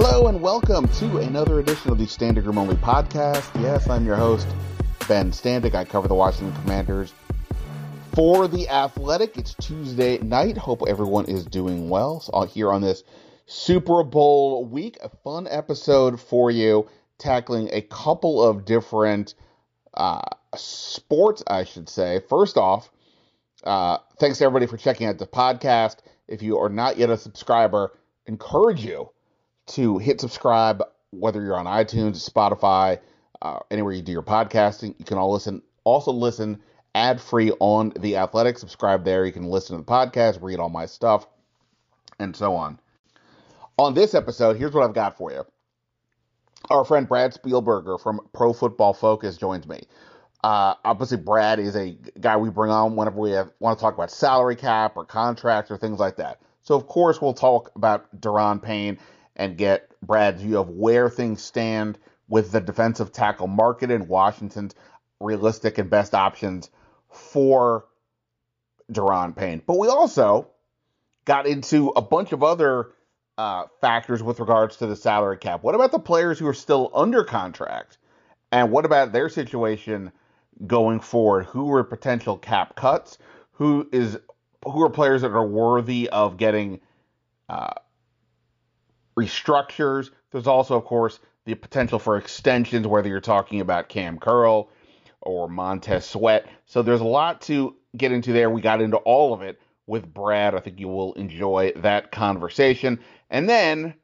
Hello and welcome to another edition of the Standing Room Only podcast. Yes, I'm your host, Ben Standing. I cover the Washington Commanders for The Athletic. It's Tuesday night. Hope everyone is doing well. So here on this Super Bowl week, a fun episode for you, tackling a couple of different sports, I should say. First off, thanks to everybody for checking out the podcast. If you are not yet a subscriber, encourage you to hit subscribe, whether you're on iTunes, Spotify, anywhere you do your podcasting. You can all listen, also listen ad-free on The Athletic. Subscribe there. You can listen to the podcast, read all my stuff, and so on. On this episode, here's what I've got for you. Our friend Brad Spielberger from Pro Football Focus joins me. Obviously, Brad is a guy we bring on whenever we want to talk about salary cap or contracts or things like that. So, of course, we'll talk about Daron Payne and get Brad's view of where things stand with the defensive tackle market in Washington's realistic and best options for Daron Payne. But we also got into a bunch of other factors with regards to the salary cap. What about the players who are still under contract? And what about their situation going forward? Who are potential cap cuts? Who are players that are worthy of getting restructures? There's also, of course, the potential for extensions, whether you're talking about Cam Curl or Montez Sweat. So there's a lot to get into there. We got into all of it with Brad. I think you will enjoy that conversation. And then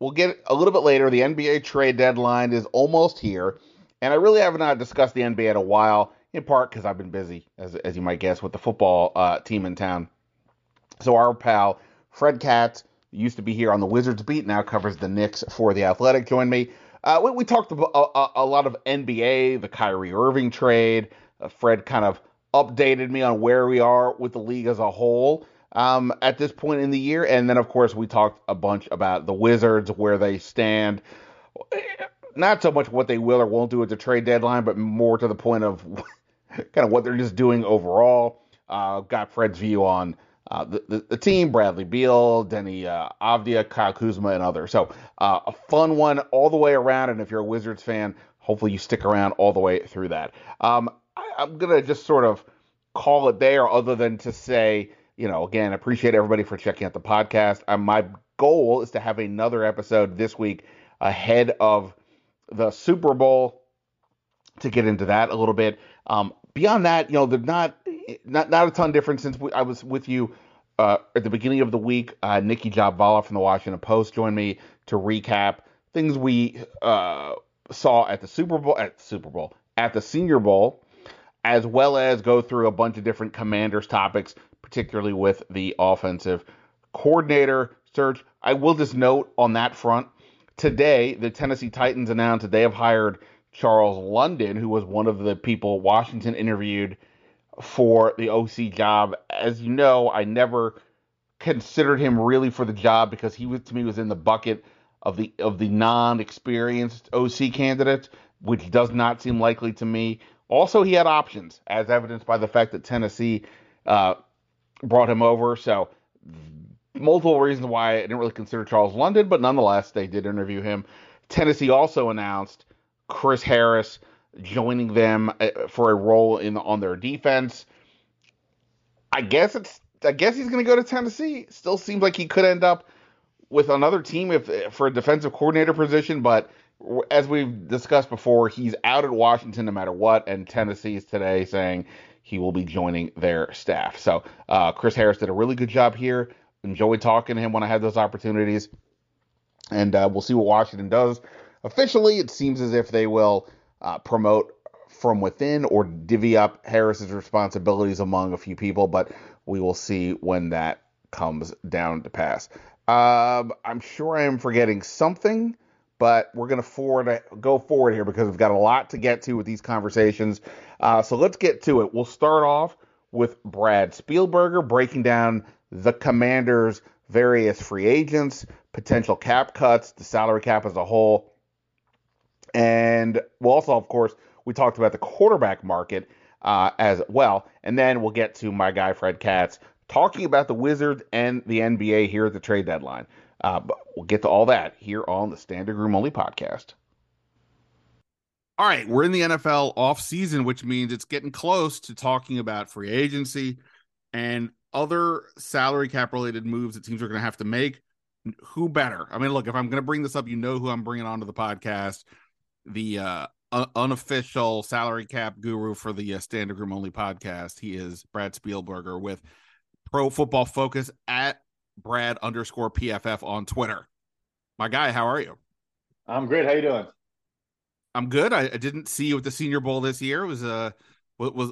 we'll get a little bit later. The NBA trade deadline is almost here, and I really have not discussed the NBA in a while, in part because I've been busy, as you might guess, with the football team in town. So our pal Fred Katz, used to be here on the Wizards beat, now covers the Knicks for The Athletic, joined me. We talked about a lot of NBA, the Kyrie Irving trade. Fred kind of updated me on where we are with the league as a whole at this point in the year. And then, of course, we talked a bunch about the Wizards, where they stand. Not so much what they will or won't do at the trade deadline, but more to the point of kind of what they're just doing overall. Got Fred's view on the team, Bradley Beal, Deni Avdija, Kyle Kuzma, and others. So a fun one all the way around, and if you're a Wizards fan, hopefully you stick around all the way through that. I'm going to just sort of call it there, other than to say, you know, again, appreciate everybody for checking out the podcast. My goal is to have another episode this week ahead of the Super Bowl to get into that a little bit. Beyond that, you know, they're not a ton different since I was with you at the beginning of the week. Nikki Jhabvala from the Washington Post joined me to recap things we saw at the at the Senior Bowl, as well as go through a bunch of different Commanders topics, particularly with the offensive coordinator search. I will just note on that front, today the Tennessee Titans announced that they have hired Charles London, who was one of the people Washington interviewed for the OC job. As you know, I never considered him really for the job because he was, to me, was in the bucket of the non-experienced OC candidates, which does not seem likely to me. Also, he had options, as evidenced by the fact that Tennessee brought him over. So multiple reasons why I didn't really consider Charles London, but nonetheless, they did interview him. Tennessee also announced Chris Harris joining them for a role on their defense. I guess he's going to go to Tennessee. Still seems like he could end up with another team for a defensive coordinator position, but as we've discussed before, he's out at Washington no matter what, and Tennessee is today saying he will be joining their staff. So Chris Harris did a really good job here. Enjoy talking to him when I had those opportunities, and we'll see what Washington does. Officially, it seems as if they will promote from within or divvy up Harris's responsibilities among a few people, but we will see when that comes down to pass. I'm sure I am forgetting something, but we're going to go forward here because we've got a lot to get to with these conversations. So let's get to it. We'll start off with Brad Spielberger breaking down the Commanders' various free agents, potential cap cuts, the salary cap as a whole. And we'll also, of course, we talked about the quarterback market as well. And then we'll get to my guy, Fred Katz, talking about the Wizards and the NBA here at the trade deadline. But we'll get to all that here on the Standard Room Only podcast. All right, we're in the NFL offseason, which means it's getting close to talking about free agency and other salary cap-related moves that teams are going to have to make. Who better? I mean, look, if I'm going to bring this up, you know who I'm bringing onto the podcast, the unofficial salary cap guru for the Standard Room Only podcast. He is Brad Spielberger with Pro Football Focus at Brad_PFF on Twitter. My guy, how are you? I'm great. How you doing? I'm good. I didn't see you at the Senior Bowl this year. It was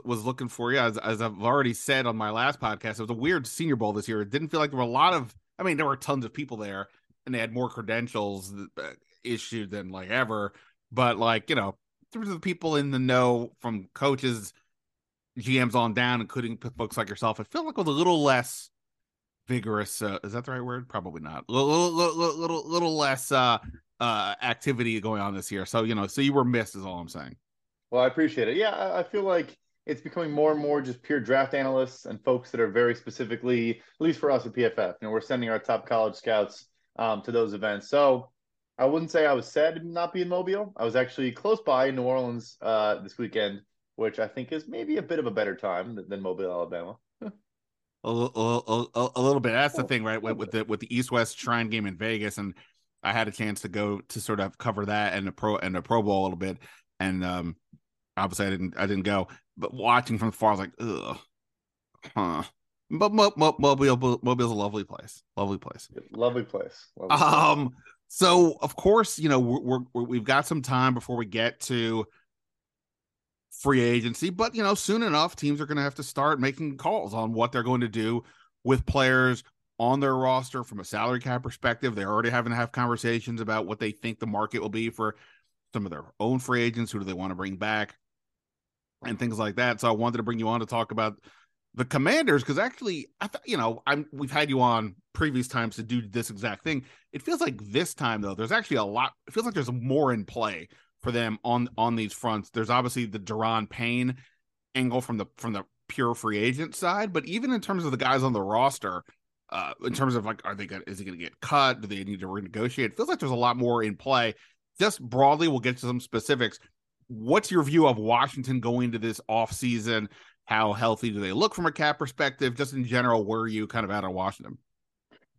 looking for you. As I've already said on my last podcast, it was a weird Senior Bowl this year. It didn't feel like there were a lot of, I mean, there were tons of people there, and they had more credentials issued than like ever. But like, you know, there were people in the know from coaches, GMs on down, including folks like yourself. It felt like it was a little less vigorous. Is that the right word? Probably not. Little less activity going on this year. So, you know, so you were missed is all I'm saying. Well, I appreciate it. Yeah, I feel like it's becoming more and more just pure draft analysts and folks that are very specifically, at least for us at PFF, you know, we're sending our top college scouts to those events. So I wouldn't say I was sad to not be in Mobile. I was actually close by in New Orleans this weekend, which I think is maybe a bit of a better time than Mobile, Alabama. A little bit. That's the thing, right? With the East-West Shrine game in Vegas, and I had a chance to go to sort of cover that and the Pro Bowl a little bit, and obviously I didn't go. But watching from far, I was like, ugh, huh. But Mobile's a lovely place. So of course, you know, we've got some time before we get to free agency, but you know, soon enough, teams are going to have to start making calls on what they're going to do with players on their roster from a salary cap perspective. They're already having to have conversations about what they think the market will be for some of their own free agents. Who do they want to bring back and things like that. So I wanted to bring you on to talk about the Commanders, because actually I thought, you know, we've had you on previous times to do this exact thing. It feels like this time though, there's actually a lot. It feels like there's more in play for them on these fronts. There's obviously the Daron Payne angle from the pure free agent side, but even in terms of the guys on the roster, in terms of like, is he going to get cut? Do they need to renegotiate? It feels like there's a lot more in play. Just broadly, we'll get to some specifics. What's your view of Washington going into this offseason? How healthy do they look from a cap perspective? Just in general, where are you kind of out of Washington?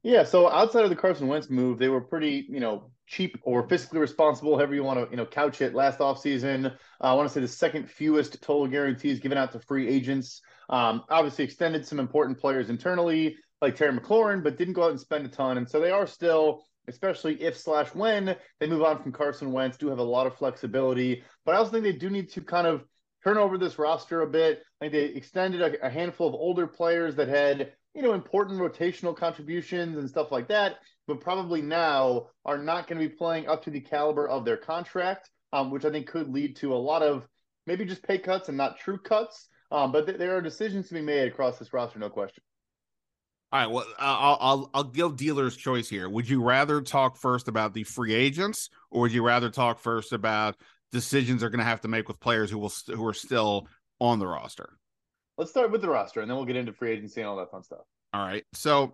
Yeah, so outside of the Carson Wentz move, they were pretty, you know, cheap or fiscally responsible, however you want to, you know, couch it. Last offseason, I want to say the second fewest total guarantees given out to free agents. Obviously extended some important players internally, like Terry McLaurin, but didn't go out and spend a ton. And so they are still, especially if/when they move on from Carson Wentz, do have a lot of flexibility. But I also think they do need to kind of turn over this roster a bit. I think they extended a handful of older players that had, you know, important rotational contributions and stuff like that, but probably now are not going to be playing up to the caliber of their contract, which I think could lead to a lot of maybe just pay cuts and not true cuts. But there are decisions to be made across this roster, no question. All right, well, I'll give dealer's choice here. Would you rather talk first about the free agents, or would you rather talk first about decisions they're going to have to make with players who are still on the roster? Let's start with the roster, and then we'll get into free agency and all that fun stuff. All right, so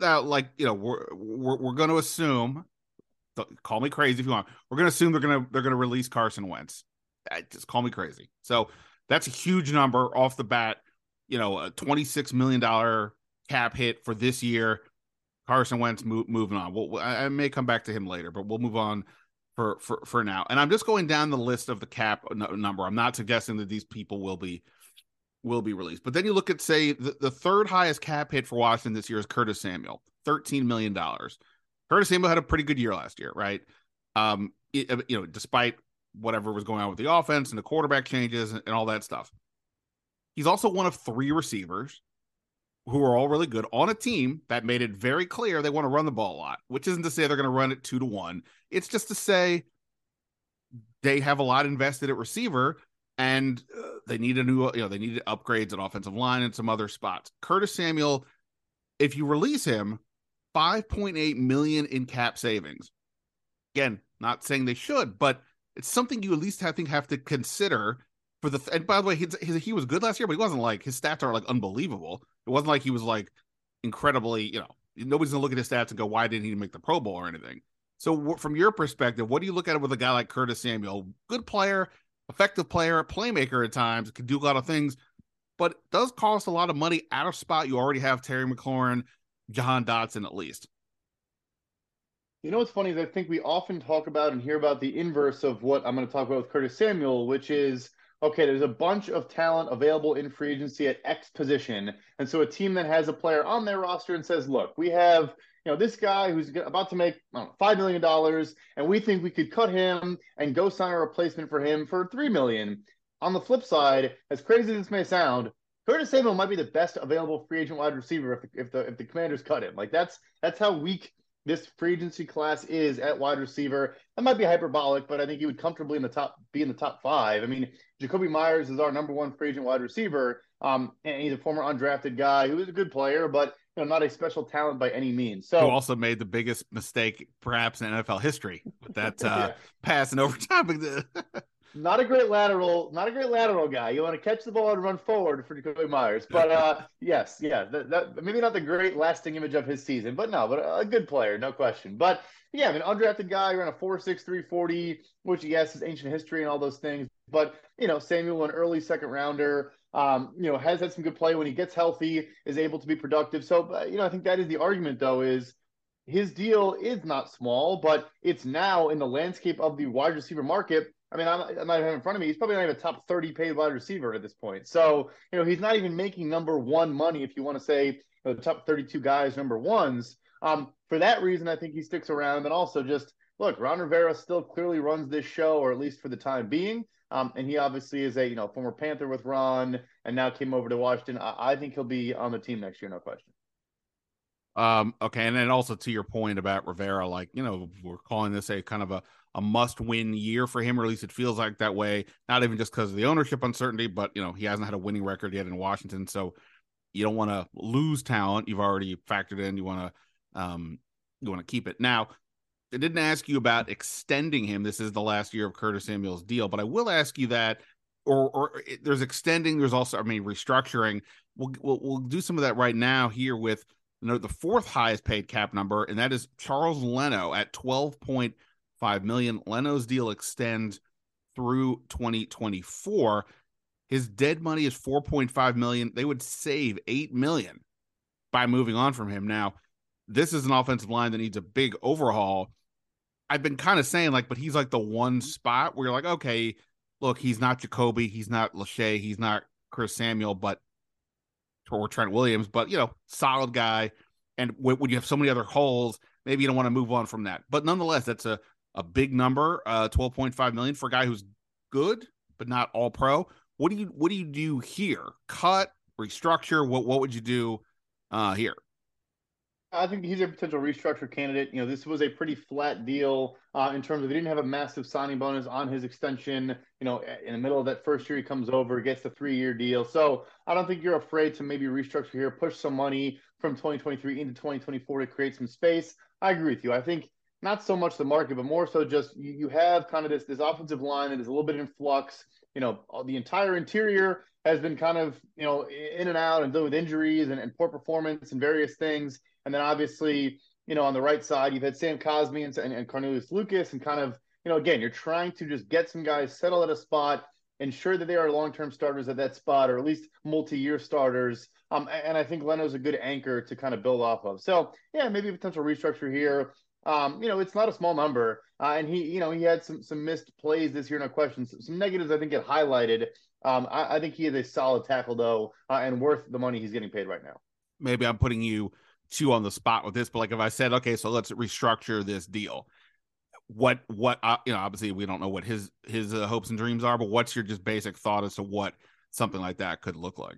like, you know, we're going to assume. Call me crazy if you want. We're going to assume they're going to release Carson Wentz. Just call me crazy. So that's a huge number off the bat. You know, a $26 million cap hit for this year. Carson Wentz moving on. I may come back to him later, but we'll move on for now. And I'm just going down the list of the cap number. I'm not suggesting that these people will be released. But then you look at, say, the third highest cap hit for Washington this year is Curtis Samuel, $13 million. Curtis Samuel had a pretty good year last year, right? You know, despite whatever was going on with the offense and the quarterback changes and all that stuff. He's also one of three receivers who are all really good on a team that made it very clear they want to run the ball a lot, which isn't to say they're going to run it 2-1. It's just to say they have a lot invested at receiver, and they need needed upgrades at offensive line and some other spots. Curtis Samuel, if you release him, $5.8 million in cap savings. Again, not saying they should, but it's something you at least have to consider for the. And by the way, he was good last year, but he wasn't like his stats aren't like unbelievable. It wasn't like he was like incredibly. You know, nobody's gonna look at his stats and go, "Why didn't he make the Pro Bowl or anything?" So from your perspective, what do you look at it with a guy like Curtis Samuel? Good player, effective player, playmaker at times, can do a lot of things, but does cost a lot of money out of spot. You already have Terry McLaurin, Jahan Dotson, at least. You know what's funny is I think we often talk about and hear about the inverse of what I'm going to talk about with Curtis Samuel, which is, okay, there's a bunch of talent available in free agency at X position. And so a team that has a player on their roster and says, look, we have this guy who's about to make $5 million, and we think we could cut him and go sign a replacement for him for $3 million. On the flip side, as crazy as this may sound, Curtis Samuel might be the best available free agent wide receiver if the Commanders cut him. Like that's how weak this free agency class is at wide receiver. That might be hyperbolic, but I think he would comfortably be in the top five. I mean, Jacoby Myers is our number one free agent wide receiver, and he's a former undrafted guy who is a good player, but not a special talent by any means. So who also made the biggest mistake perhaps in NFL history with that pass in overtime. Not a great lateral guy. You want to catch the ball and run forward for Jacoby Myers. But that maybe not the great lasting image of his season, but a good player, no question. But yeah, an undrafted guy ran a 4.63 40, which yes is ancient history and all those things. But Samuel, an early second rounder, has had some good play when he gets healthy, is able to be productive. So I think that is the argument though is. His deal is not small, but it's now in the landscape of the wide receiver market. I mean, I'm not even in front of me. He's probably not even a top 30 paid wide receiver at this point. So, he's not even making number one money if you want to say the top 32 guys, number ones. For that reason, I think he sticks around. And also just, look, Ron Rivera still clearly runs this show, or at least for the time being. And he obviously is a former Panther with Ron and now came over to Washington. I think he'll be on the team next year, no question. Okay, and then also to your point about Rivera, we're calling this a kind of a must-win year for him, or at least it feels like that way, not even just because of the ownership uncertainty, but, he hasn't had a winning record yet in Washington, so you don't want to lose talent. You've already factored in. You want to keep it. Now, I didn't ask you about extending him. This is the last year of Curtis Samuel's deal, but I will ask you that, or there's extending, there's also, restructuring. We'll do some of that right now here with the fourth highest paid cap number, and that is Charles Leno at $12.5 million. Leno's deal extends through 2024. His dead money is $4.5 million. They would save $8 million by moving on from him. Now, this is an offensive line that needs a big overhaul. I've been kind of saying, but he's the one spot where you're like, okay, look, he's not Jacoby, he's not Lachey, he's not Chris Samuel, or Trent Williams, but solid guy. And when you have so many other holes, maybe you don't want to move on from that. But nonetheless, that's a big number, $12.5 million for a guy who's good but not all pro. What do you do here? Cut, restructure? What would you do here? I think he's a potential restructure candidate. This was a pretty flat deal in terms of he didn't have a massive signing bonus on his extension. In the middle of that first year, he comes over, gets the 3-year deal. So I don't think you're afraid to maybe restructure here, push some money from 2023 into 2024 to create some space. I agree with you. I think not so much the market, but more so just you have kind of this offensive line that is a little bit in flux. The entire interior has been kind of, in and out and dealing with injuries and poor performance and various things. And then obviously, on the right side, you've had Sam Cosmi and Cornelius Lucas and kind of, again, you're trying to just get some guys settled at a spot, ensure that they are long-term starters at that spot, or at least multi-year starters. And I think Leno's a good anchor to kind of build off of. So yeah, maybe a potential restructure here. It's not a small number. And he, he had some missed plays this year, no question. Some negatives I think get highlighted. I think he is a solid tackle though, and worth the money he's getting paid right now. Maybe I'm putting you too on the spot with this, but if I said, okay, so let's restructure this deal, obviously we don't know what his hopes and dreams are, but what's your just basic thought as to what something like that could look like?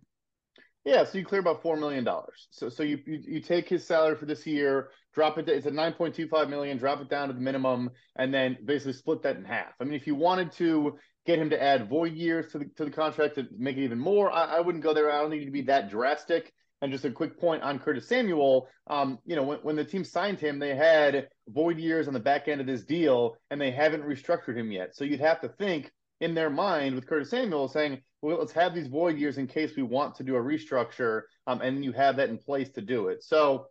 Yeah, so you clear about $4 million. So you take his salary for this year, drop it. It's a $9.25 million, drop it down to the minimum, and then basically split that in half. I mean, if you wanted to get him to add void years to the contract to make it even more, I wouldn't go there. I don't think it'd be that drastic. And just a quick point on Curtis Samuel, when the team signed him, they had void years on the back end of this deal, and they haven't restructured him yet. So you'd have to think, in their mind with Curtis Samuel saying, well, let's have these void years in case we want to do a restructure, and you have that in place to do it. So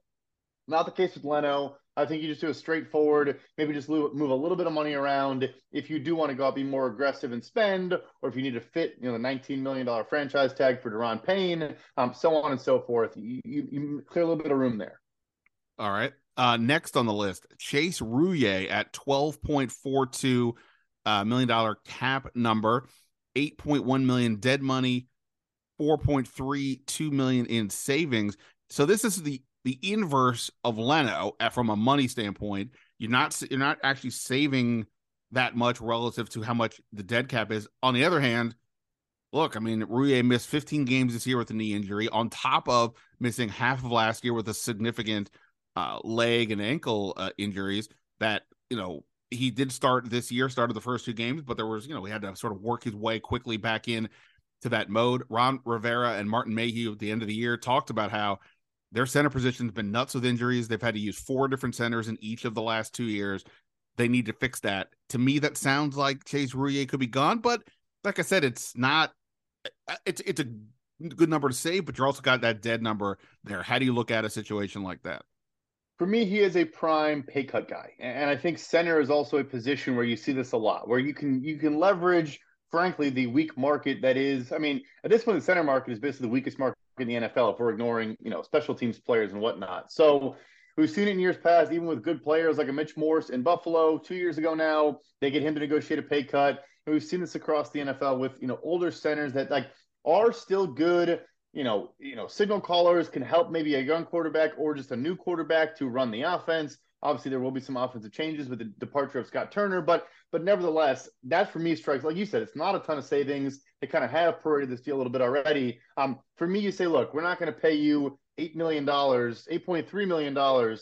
not the case with Leno. I think you just do a straightforward, maybe just move a little bit of money around. If you do want to go out, be more aggressive and spend, or if you need to fit, you know, the $19 million franchise tag for Daron Payne, so on and so forth. You clear a little bit of room there. All right. Next on the list, Chase Roullier at $12.42 million cap number, $8.1 million dead money, $4.32 million in savings. So this is the inverse of Leno from a money standpoint. You're not actually saving that much relative to how much the dead cap is. On the other hand, look, I mean, Roullier missed 15 games this year with a knee injury, on top of missing half of last year with a significant leg and ankle injuries. That, you know, he did start this year, started the first two games, but there was, you know, he had to sort of work his way quickly back in to that mode. Ron Rivera and Martin Mayhew at the end of the year talked about how their center position's been nuts with injuries. They've had to use four different centers in each of the last 2 years. They need to fix that. To me, that sounds like Chase Roullier could be gone, but like I said, it's not. It's a good number to save, but you're also got that dead number there. How do you look at a situation like that? For me, he is a prime pay cut guy, and I think center is also a position where you see this a lot, where you can leverage, frankly, the weak market that is. I mean, at this point, the center market is basically the weakest market in the NFL if we're ignoring, you know, special teams players and whatnot. So we've seen it in years past, even with good players like a Mitch Morse in Buffalo 2 years ago now, they get him to negotiate a pay cut. And we've seen this across the NFL with, you know, older centers that like are still good, you know, signal callers, can help maybe a young quarterback or just a new quarterback to run the offense. Obviously, there will be some offensive changes with the departure of Scott Turner, but nevertheless, that for me strikes, like you said, it's not a ton of savings. They kind of have paraded this deal a little bit already. For me, you say, look, we're not going to pay you $8 million, $8.3 million,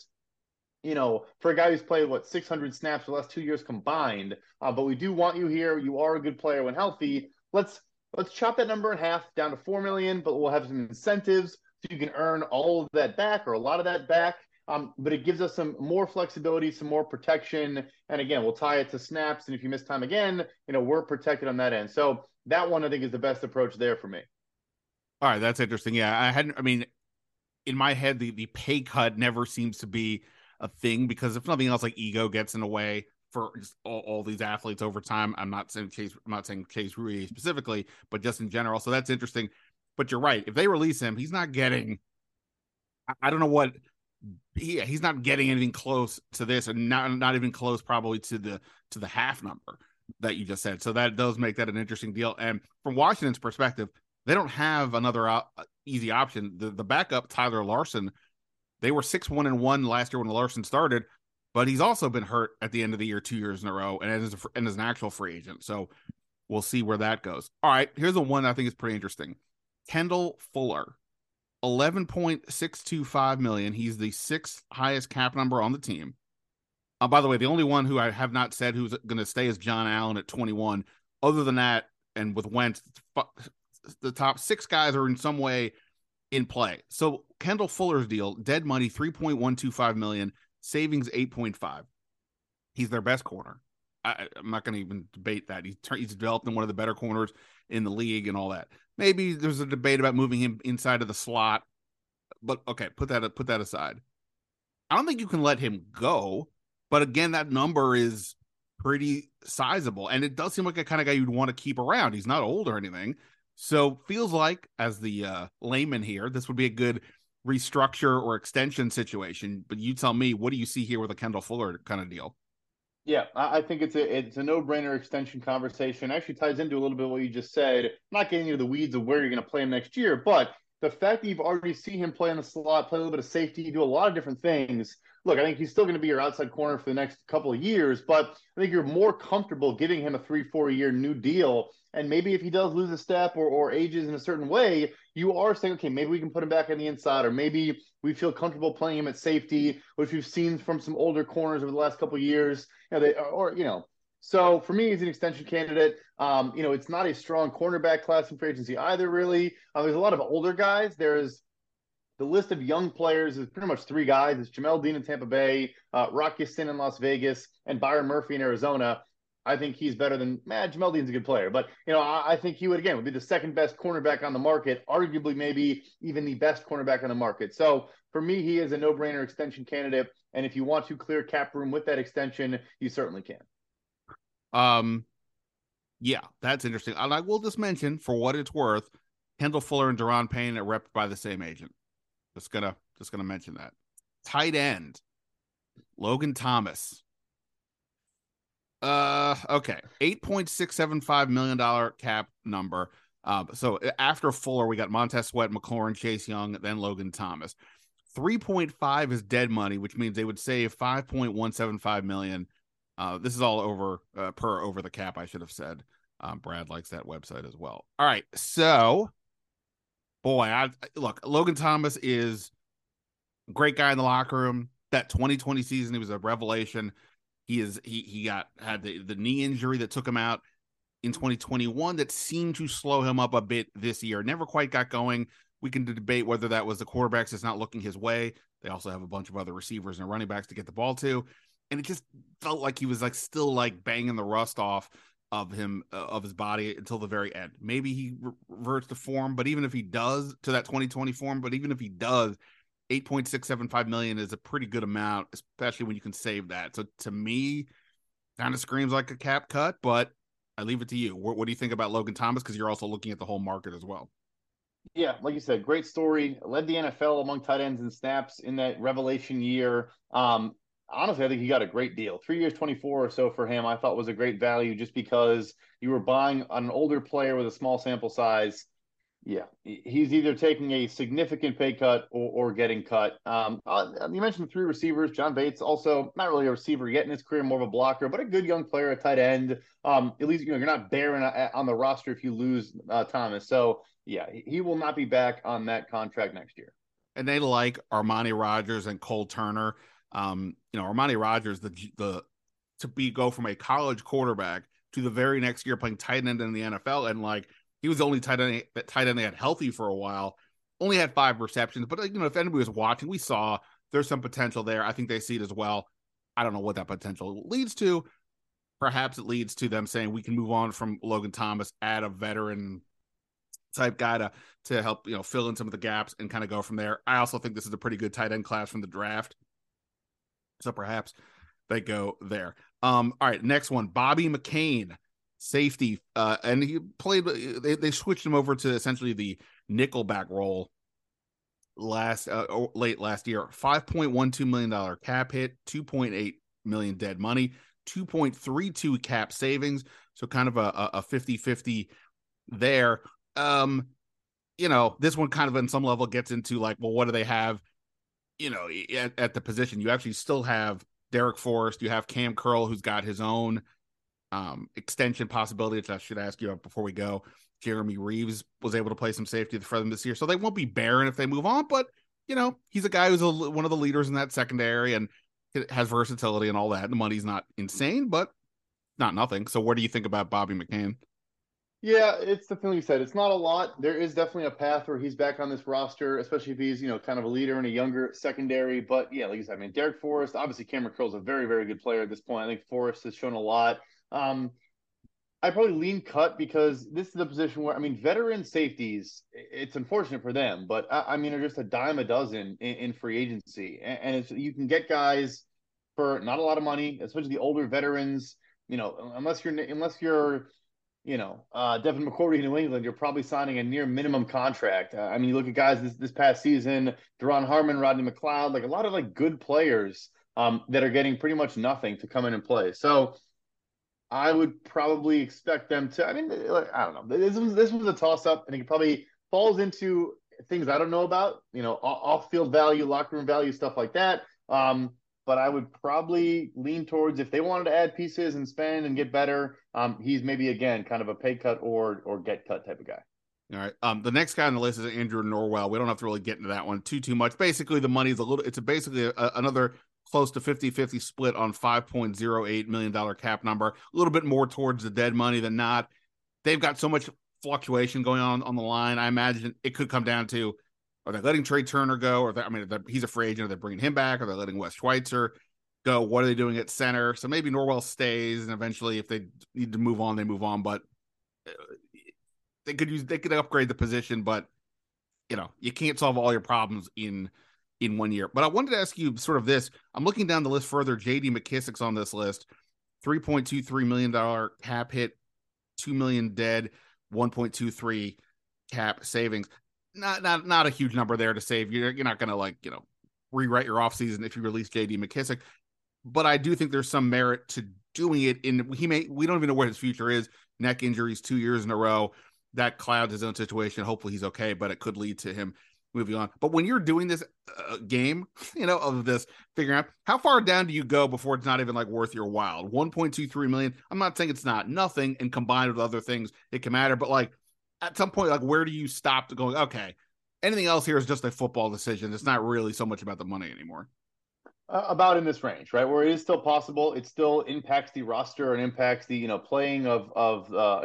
you know, for a guy who's played, 600 snaps the last 2 years combined. But we do want you here. You are a good player when healthy. Let's chop that number in half down to $4 million, but we'll have some incentives so you can earn all of that back or a lot of that back. But it gives us some more flexibility, some more protection. And again, we'll tie it to snaps. And if you miss time again, you know, we're protected on that end. So that one, I think, is the best approach there for me. All right. That's interesting. Yeah. I mean, in my head, the pay cut never seems to be a thing because if nothing else, like ego gets in the way for just all these athletes over time. I'm not saying Chase Roullier specifically, but just in general. So that's interesting, but you're right. If they release him, he's not getting, I don't know what, he's not getting anything close to this, and not even close probably to the half number that you just said. So that does make that an interesting deal. And from Washington's perspective, they don't have another easy option. The backup, Tyler Larson, they were 6-1-1 last year when Larson started, but he's also been hurt at the end of the year 2 years in a row and as an actual free agent. So we'll see where that goes. All right, here's the one I think is pretty interesting. Kendall Fuller. $11.625 million. He's the sixth highest cap number on the team. By the way, the only one who I have not said who's going to stay is John Allen at 21. Other than that, and with Wentz, the top six guys are in some way in play. So Kendall Fuller's deal, dead money, $3.125 million, savings 8.5. He's their best corner. I'm not going to even debate that. He's developed in one of the better corners in the league and all that. Maybe there's a debate about moving him inside of the slot, but okay, put that aside. I don't think you can let him go, but again, that number is pretty sizable, and it does seem like a kind of guy you'd want to keep around. He's not old or anything, so feels like, as the layman here, this would be a good restructure or extension situation, but you tell me, what do you see here with a Kendall Fuller kind of deal? Yeah, I think it's a no-brainer extension conversation. It actually ties into a little bit of what you just said. I'm not getting into the weeds of where you're going to play him next year, but the fact that you've already seen him play in the slot, play a little bit of safety, do a lot of different things. Look, I think he's still going to be your outside corner for the next couple of years, but I think you're more comfortable giving him a 3-4 year new deal. And maybe if he does lose a step or ages in a certain way, you are saying, okay, maybe we can put him back on the inside, or maybe we feel comfortable playing him at safety, which we've seen from some older corners over the last couple of years. You know, so for me, he's an extension candidate. You know, it's not a strong cornerback class in free agency either, really. There's a lot of older guys. There's the list of young players is pretty much three guys. It's Jamel Dean in Tampa Bay, Rock Sin in Las Vegas, and Byron Murphy in Arizona. I think he's better than Jamel Dean's a good player, but I think he would be the second best cornerback on the market, arguably maybe even the best cornerback on the market. So for me, he is a no-brainer extension candidate. And if you want to clear cap room with that extension, you certainly can. Yeah, that's interesting. And I will just mention, for what it's worth, Kendall Fuller and Daron Payne are repped by the same agent. Just gonna mention that. Tight end, Logan Thomas. Okay, $8.675 million cap number. So after Fuller, we got Montez Sweat, McLaurin, Chase Young, then Logan Thomas. 3.5 is dead money, which means they would save $5.175 million. This is all over the cap, I should have said. Brad likes that website as well. All right, so look, Logan Thomas is a great guy in the locker room. That 2020 season, he was a revelation. He had the knee injury that took him out in 2021 that seemed to slow him up a bit this year. Never quite got going. We can debate whether that was the quarterbacks that's not looking his way. They also have a bunch of other receivers and running backs to get the ball to, and it just felt like he was still banging the rust off of him of his body until the very end. Maybe he reverts to form, but even if he does to that 2020 form, $8.675 million is a pretty good amount, especially when you can save that. So to me, kind of screams like a cap cut, but I leave it to you. What do you think about Logan Thomas? Because you're also looking at the whole market as well. Yeah, like you said, great story. Led the NFL among tight ends and snaps in that revelation year. Honestly, I think he got a great deal. 3 years, 24 or so for him, I thought was a great value just because you were buying an older player with a small sample size. Yeah, he's either taking a significant pay cut or getting cut. You mentioned three receivers. John Bates, also not really a receiver yet in his career, more of a blocker, but a good young player at tight end. At least you're not barren on the roster if you lose Thomas. So, yeah, he will not be back on that contract next year. And they like Armani Rogers and Cole Turner. Armani Rogers, go from a college quarterback to the very next year playing tight end in the NFL, and he was the only tight end they had healthy for a while. Only had 5 receptions, but if anybody was watching, we saw there's some potential there. I think they see it as well. I don't know what that potential leads to. Perhaps it leads to them saying we can move on from Logan Thomas, add a veteran type guy to help fill in some of the gaps and kind of go from there. I also think this is a pretty good tight end class from the draft, so perhaps they go there. All right, next one, Bobby McCain. Safety, and he played. They switched him over to essentially the nickelback role late last year. $5.12 million cap hit, $2.8 million dead money, 2.32 cap savings. So kind of a 50-50 there. This one kind of on some level gets into what do they have? At the position, you actually still have Derek Forrest. You have Cam Curl, who's got his own extension possibility, which I should ask you before we go. Jeremy Reeves was able to play some safety for them this year, so they won't be barren if they move on, but he's a guy who's one of the leaders in that secondary and has versatility and all that. The money's not insane, but not nothing. So what do you think about Bobby McCain? Yeah, it's the thing you said. It's not a lot. There is definitely a path where he's back on this roster, especially if he's, kind of a leader in a younger secondary. But yeah, like you said, Derek Forrest, obviously Cameron Curl's a very, very good player at this point. I think Forrest has shown a lot. I probably lean cut because this is the position where, veteran safeties, it's unfortunate for them, but are just a dime a dozen in free agency. And you can get guys for not a lot of money, especially the older veterans, unless you're Devin McCourty in New England, you're probably signing a near minimum contract. You look at guys this past season, Daron Harmon, Rodney McLeod, a lot of good players that are getting pretty much nothing to come in and play. So I would probably expect them to. I don't know. This was a toss-up, and it probably falls into things I don't know about. Off-field value, locker room value, stuff like that. But I would probably lean towards, if they wanted to add pieces and spend and get better, he's maybe again kind of a pay cut or get cut type of guy. All right. The next guy on the list is Andrew Norwell. We don't have to really get into that one too much. Basically, the money's it's another close to 50-50 split on $5.08 million cap number, a little bit more towards the dead money than not. They've got so much fluctuation going on the line. I imagine it could come down to, are they letting Trey Turner go? Or he's a free agent. Are they bringing him back? Are they letting Wes Schweitzer go, what are they doing at center? So maybe Norwell stays, and eventually if they need to move on, they move on. But they could upgrade the position, but you know, you can't solve all your problems in 1 year. But I wanted to ask you sort of this. I'm looking down the list further. J.D. McKissick's on this list. $3.23 million cap hit, $2 million dead, 1.23 cap savings. Not a huge number there to save. You're not going to, like, you know, rewrite your offseason if you release J.D. McKissick. But I do think there's some merit to doing it. And we don't even know what his future is. Neck injuries 2 years in a row. That clouds his own situation. Hopefully he's okay, but it could lead to him moving on. But when you're doing this game, you know, of this figuring out, how far down do you go before it's not even like worth your while? 1.23 million. I'm not saying it's not nothing, and combined with other things, it can matter. But like at some point, like where do you stop to going, okay, anything else here is just a football decision. It's not really so much about the money anymore. About in this range, right, where it is still possible, it still impacts the roster and impacts the, you know, playing of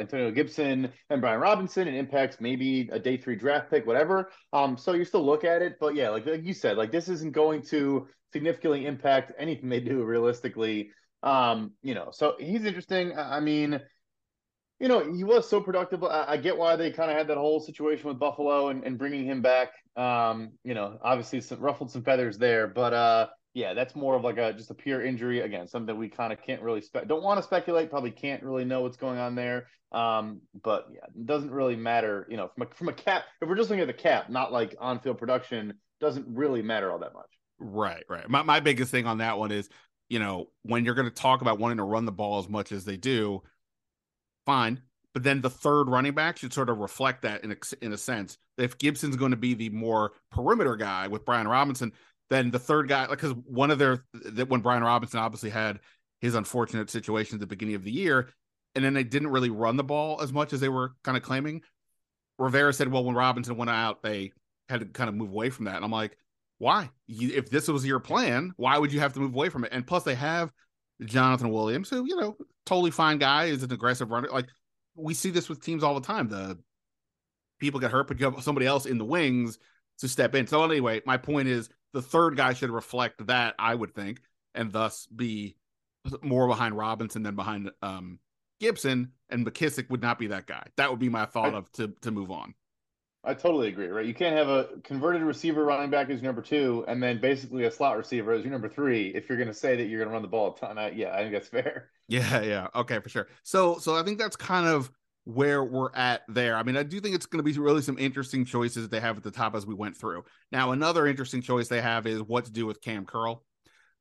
Antonio Gibson and Brian Robinson. It impacts maybe a day 3 draft pick, whatever. So you still look at it, but yeah, like you said, like this isn't going to significantly impact anything they do realistically. You know, so he's interesting. I mean, you know, he was so productive. I get why they kind of had that whole situation with Buffalo and bringing him back. You know, obviously ruffled some feathers there, but yeah, that's more of like just a pure injury. Again, something we kind of can't really don't want to speculate, probably can't really know what's going on there. But yeah, it doesn't really matter, you know, from a cap, if we're just looking at the cap, not like on-field production, doesn't really matter all that much. Right. My biggest thing on that one is, you know, when you're going to talk about wanting to run the ball as much as they do, fine. But then the third running back should sort of reflect that in a sense. If Gibson's going to be the more perimeter guy with Brian Robinson, then the third guy, because when Brian Robinson obviously had his unfortunate situation at the beginning of the year, and then they didn't really run the ball as much as they were kind of claiming. Rivera said, well, when Robinson went out, they had to kind of move away from that. And I'm like, why? If this was your plan, why would you have to move away from it? And plus they have Jonathan Williams, who, you know, totally fine guy, is an aggressive runner. Like we see this with teams all the time. The people get hurt, but you have somebody else in the wings to step in. So anyway, my point is, the third guy should reflect that, I would think, and thus be more behind Robinson than behind Gibson, and McKissick would not be that guy. That would be my thought to move on. I totally agree, right? You can't have a converted receiver running back as your number 2 and then basically a slot receiver as your number 3 if you're going to say that you're going to run the ball a ton. I think that's fair. Yeah. Okay, for sure. So I think that's kind of where we're at there. I mean, I do think it's going to be really some interesting choices they have at the top as we went through. Now, another interesting choice they have is what to do with Cam Curl.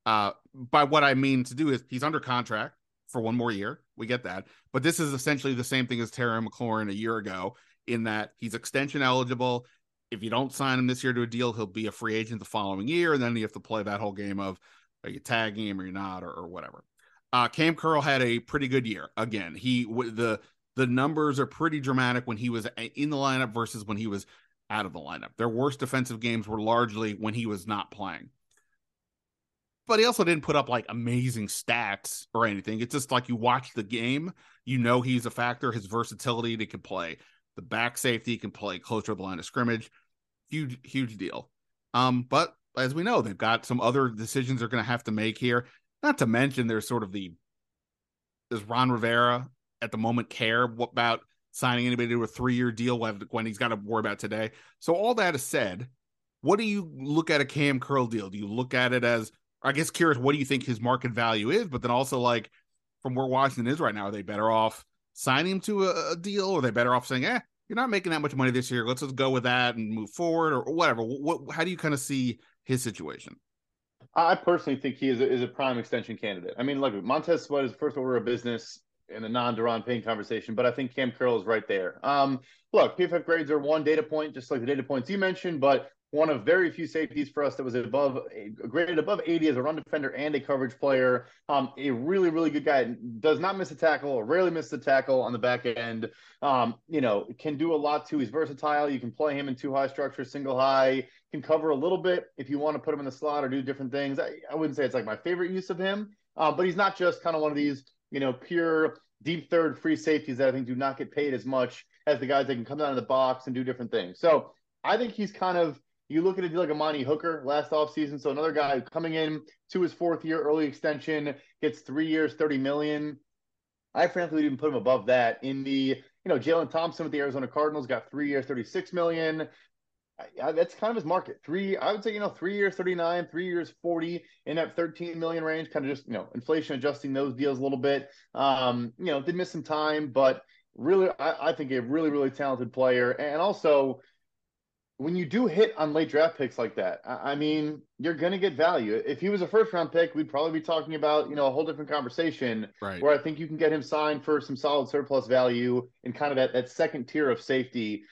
By what I mean to do is he's under contract for one more year. We get that. But this is essentially the same thing as Terry McLaurin a year ago in that he's extension eligible. If you don't sign him this year to a deal, he'll be a free agent the following year. And then you have to play that whole game of are you tagging him or you're not or whatever. Cam Curl had a pretty good year. Again, the numbers are pretty dramatic when he was in the lineup versus when he was out of the lineup. Their worst defensive games were largely when he was not playing. But he also didn't put up like amazing stats or anything. It's just like you watch the game, you know he's a factor. His versatility, he can play the back safety, he can play closer to the line of scrimmage. Huge deal. But as we know, they've got some other decisions they're going to have to make here. Not to mention there's sort of there's Ron Rivera at the moment care about signing anybody to a 3-year deal when he's got to worry about today. So all that is said, what do you look at a Cam Curl deal? Do you look at it as, I guess, curious, what do you think his market value is? But then also like from where Washington is right now, are they better off signing him to a deal? Or are they better off saying, you're not making that much money this year. Let's just go with that and move forward or whatever. How do you kind of see his situation? I personally think he is a prime extension candidate. I mean, look, Montez Sweat is the first order of business in the non-Daron Payne conversation, but I think Cam Curl is right there. Look, PFF grades are one data point, just like the data points you mentioned, but one of very few safeties for us that was graded above 80 as a run defender and a coverage player. A really, really good guy. Does not miss a tackle or rarely miss a tackle on the back end. You know, can do a lot too. He's versatile. You can play him in two high structure, single high, can cover a little bit if you want to put him in the slot or do different things. I wouldn't say it's like my favorite use of him, but he's not just kind of one of these, you know, pure deep third free safeties that I think do not get paid as much as the guys that can come down to the box and do different things. So I think he's kind of You look at a deal like Imani Hooker last offseason. So another guy coming in to his fourth year early extension, gets 3 years, $30 million. I frankly didn't put him above that. In the, you know, Jalen Thompson with the Arizona Cardinals got 3 years, $36 million. That's kind of his market. I would say, 3 years, 39, 3 years, 40, in that 13 million range, kind of just, inflation adjusting those deals a little bit. Did miss some time, but really, I think a really, really talented player. And also, when you do hit on late draft picks like that, I mean, you're going to get value. If he was a first round pick, we'd probably be talking about, a whole different conversation, right? Where I think you can get him signed for some solid surplus value and kind of that second tier of safety.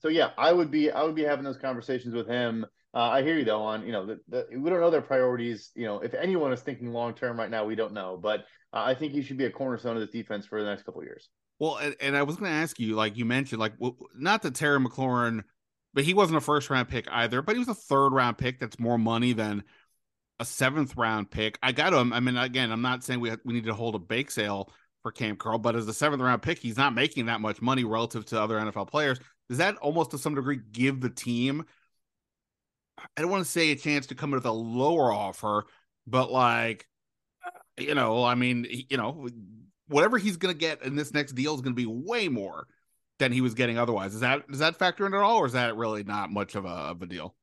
So yeah, I would be having those conversations with him. I hear you though on, we don't know their priorities. If anyone is thinking long-term right now, we don't know, but I think he should be a cornerstone of this defense for the next couple of years. Well, and I was going to ask you, like you mentioned, not that Terry McLaurin, but he wasn't a first round pick either, but he was a third round pick. That's more money than a seventh round pick. I got him. I mean, again, I'm not saying we need to hold a bake sale for Cam Curl, but as a seventh round pick, he's not making that much money relative to other NFL players. Does that almost to some degree give the team, I don't want to say a chance to come with a lower offer, but whatever he's going to get in this next deal is going to be way more than he was getting otherwise. Does that factor in at all, or is that really not much of a deal?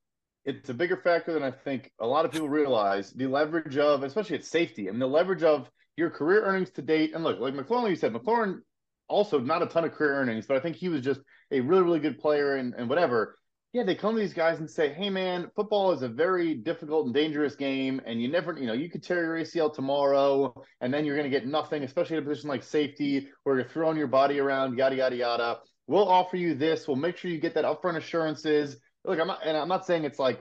It's a bigger factor than I think a lot of people realize. The leverage of, especially at safety, and the leverage of your career earnings to date. And look, like McLaurin, you said, McLaurin, also not a ton of career earnings, but I think he was just a really, really good player and whatever. Yeah, they come to these guys and say, hey, man, football is a very difficult and dangerous game, and you never, you could tear your ACL tomorrow, and then you're going to get nothing, especially in a position like safety where you're throwing your body around, yada, yada, yada. We'll offer you this. We'll make sure you get that upfront assurances. Look, I'm not saying it's I'm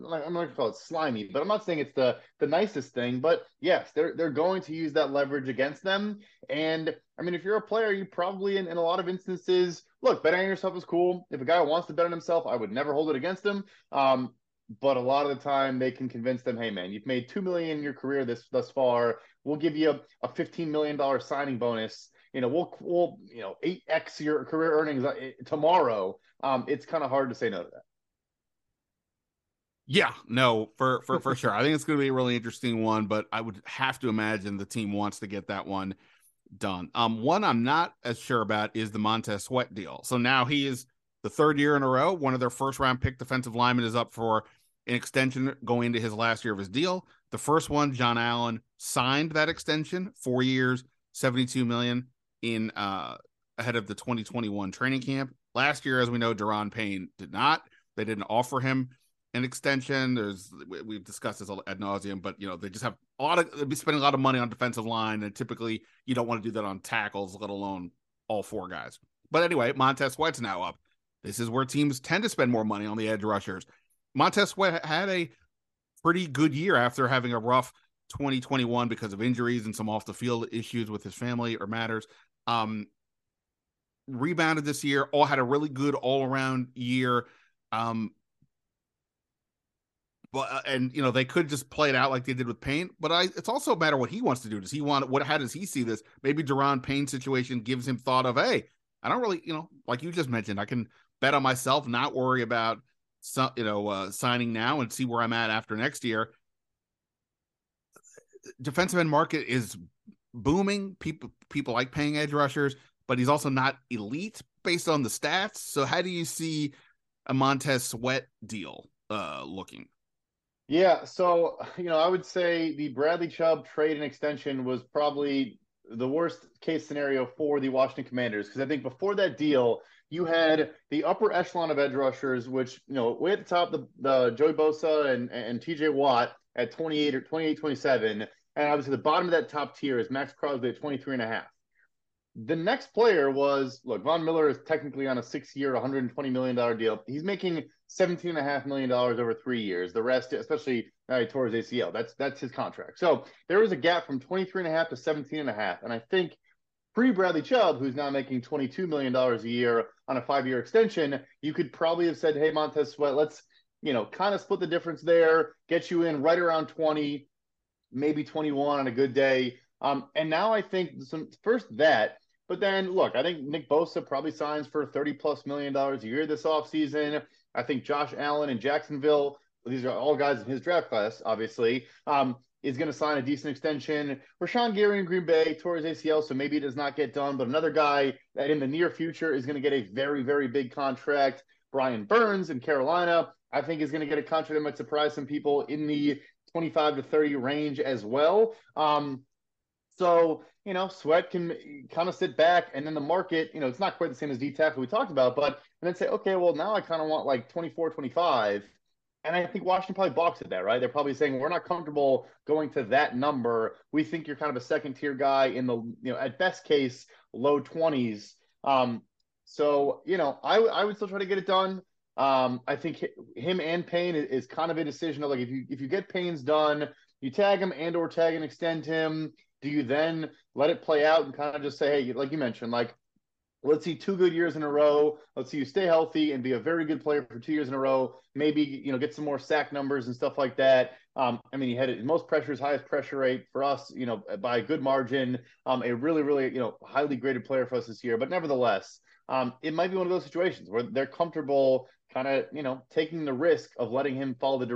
not going to call it slimy, but I'm not saying it's the nicest thing. But yes, they're going to use that leverage against them. And I mean, if you're a player, you probably in a lot of instances, look, betting on yourself is cool. If a guy wants to bet on himself, I would never hold it against him. But a lot of the time, they can convince them, hey man, you've made $2 million in your career thus far. We'll give you a $15 million signing bonus. We'll 8x your career earnings tomorrow. It's kind of hard to say no to that. Yeah, no, for sure. I think it's going to be a really interesting one, but I would have to imagine the team wants to get that one done. One I'm not as sure about is the Montez Sweat deal. So now he is the third year in a row. One of their first round pick defensive linemen is up for an extension going into his last year of his deal. The first one, John Allen, signed that extension, 4 years, $72 million in ahead of the 2021 training camp. Last year, as we know, Daron Payne did not. They didn't offer him an extension. We've discussed this ad nauseum, but they just have they'd be spending a lot of money on defensive line, and typically you don't want to do that on tackles, let alone all four guys. But anyway, Montez Sweat's now up. This is where teams tend to spend more money on the edge rushers. Montez Sweat had a pretty good year after having a rough 2021 because of injuries and some off the field issues with his family or matters. Rebounded this year, all had a really good all around year. But they could just play it out like they did with Payne, but it's also a matter of what he wants to do. Does he want what, how does he see this? Maybe Daron Payne's situation gives him thought of, hey, I don't really, like you just mentioned, I can bet on myself, not worry about some, signing now and see where I'm at after next year. Defensive end market is booming. People like paying edge rushers, but he's also not elite based on the stats. So how do you see a Montez Sweat deal looking? Yeah, so I would say the Bradley Chubb trade and extension was probably the worst case scenario for the Washington Commanders, because I think before that deal, you had the upper echelon of edge rushers, which way at the top, the Joey Bosa and TJ Watt at 28 or 28, 27. And obviously the bottom of that top tier is Max Crosby at 23.5. The next player was, look, Von Miller is technically on a 6-year, $120 million deal. He's making $17.5 million over 3 years. The rest, especially now he tore his ACL, that's his contract. So there was a gap from 23.5 to 17.5. And I think pre-Bradley Chubb, who's now making $22 million a year on a 5-year extension, you could probably have said, hey, Montez Sweat, let's, kind of split the difference there, get you in right around 20, maybe 21 on a good day. And now I think but then look, I think Nick Bosa probably signs for $30 plus million a year this offseason. I think Josh Allen in Jacksonville, these are all guys in his draft class, obviously, is going to sign a decent extension. Rashawn Gary in Green Bay tore his ACL, so maybe it does not get done. But another guy that in the near future is going to get a very, very big contract, Brian Burns in Carolina, I think is going to get a contract that might surprise some people in the 25 to 30 range as well. So, you know, Sweat can kind of sit back, and then the market, you know, it's not quite the same as D-tackle we talked about, but and then say, okay, well, now I kind of want like 24, 25. And I think Washington probably balks at that, right? They're probably saying, we're not comfortable going to that number. We think you're kind of a second-tier guy in the, you know, at best case, low 20s. So, you know, I would still try to get it done. I think him and Payne is kind of a decision of like, if you get Payne's done, you tag him and or tag and extend him. Do you then let it play out and kind of just say, hey, like you mentioned, like, let's see 2 good years in a row. Let's see you stay healthy and be a very good player for 2 years in a row. Maybe, you know, get some more sack numbers and stuff like that. I mean, he had it most pressures, highest pressure rate for us, you know, by a good margin. A really, really, you know, highly graded player for us this year. But nevertheless, it might be one of those situations where they're comfortable kind of, you know, taking the risk of letting him follow the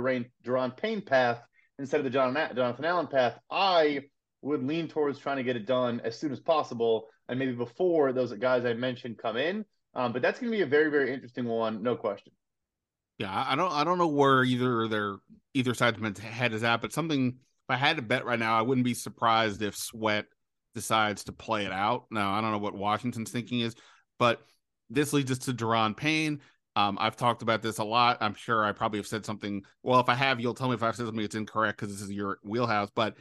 Daron Payne path instead of the Jonathan Allen path. I would lean towards trying to get it done as soon as possible, and maybe before those guys I mentioned come in. But that's going to be a very, very interesting one, no question. Yeah, I don't know where either side's head is at, but something, if I had to bet right now, I wouldn't be surprised if Sweat decides to play it out. Now, I don't know what Washington's thinking is, but this leads us to Daron Payne. I've talked about this a lot. I'm sure I probably have said something. Well, if I have, you'll tell me if I've said something that's incorrect because this is your wheelhouse, but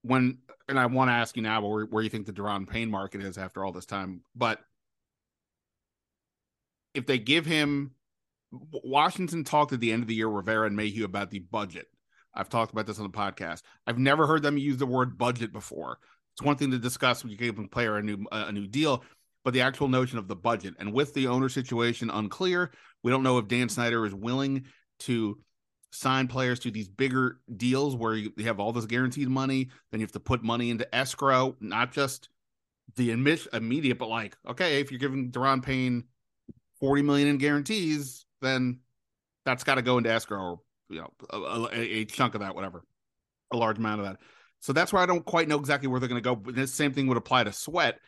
I want to ask you now where you think the Daron Payne market is after all this time. But if they give him, Washington talked at the end of the year, Rivera and Mayhew, about the budget. I've talked about this on the podcast. I've never heard them use the word budget before. It's one thing to discuss when you give a player a new deal, but the actual notion of the budget. And with the owner situation unclear, we don't know if Dan Snyder is willing to sign players to these bigger deals where you have all this guaranteed money, then you have to put money into escrow, not just the immediate, but like, okay, if you're giving Daron Payne $40 million in guarantees, then that's got to go into escrow, or, you know, a chunk of that, whatever, a large amount of that. So that's where I don't quite know exactly where they're going to go. But this same thing would apply to Sweat.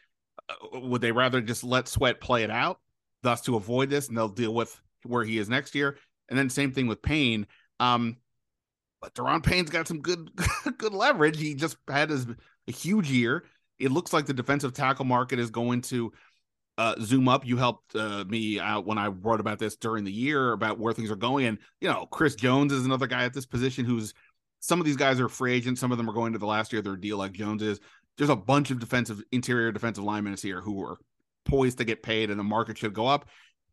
Would they rather just let Sweat play it out, thus to avoid this, and they'll deal with where he is next year? And then same thing with Payne. But Daron Payne's got some good leverage. He just had a huge year. It looks like the defensive tackle market is going to zoom up. You helped me out when I wrote about this during the year about where things are going. And, you know, Chris Jones is another guy at this position who's, some of these guys are free agents. Some of them are going to the last year of their deal, like Jones is. There's a bunch of interior defensive linemen here who are poised to get paid, and the market should go up.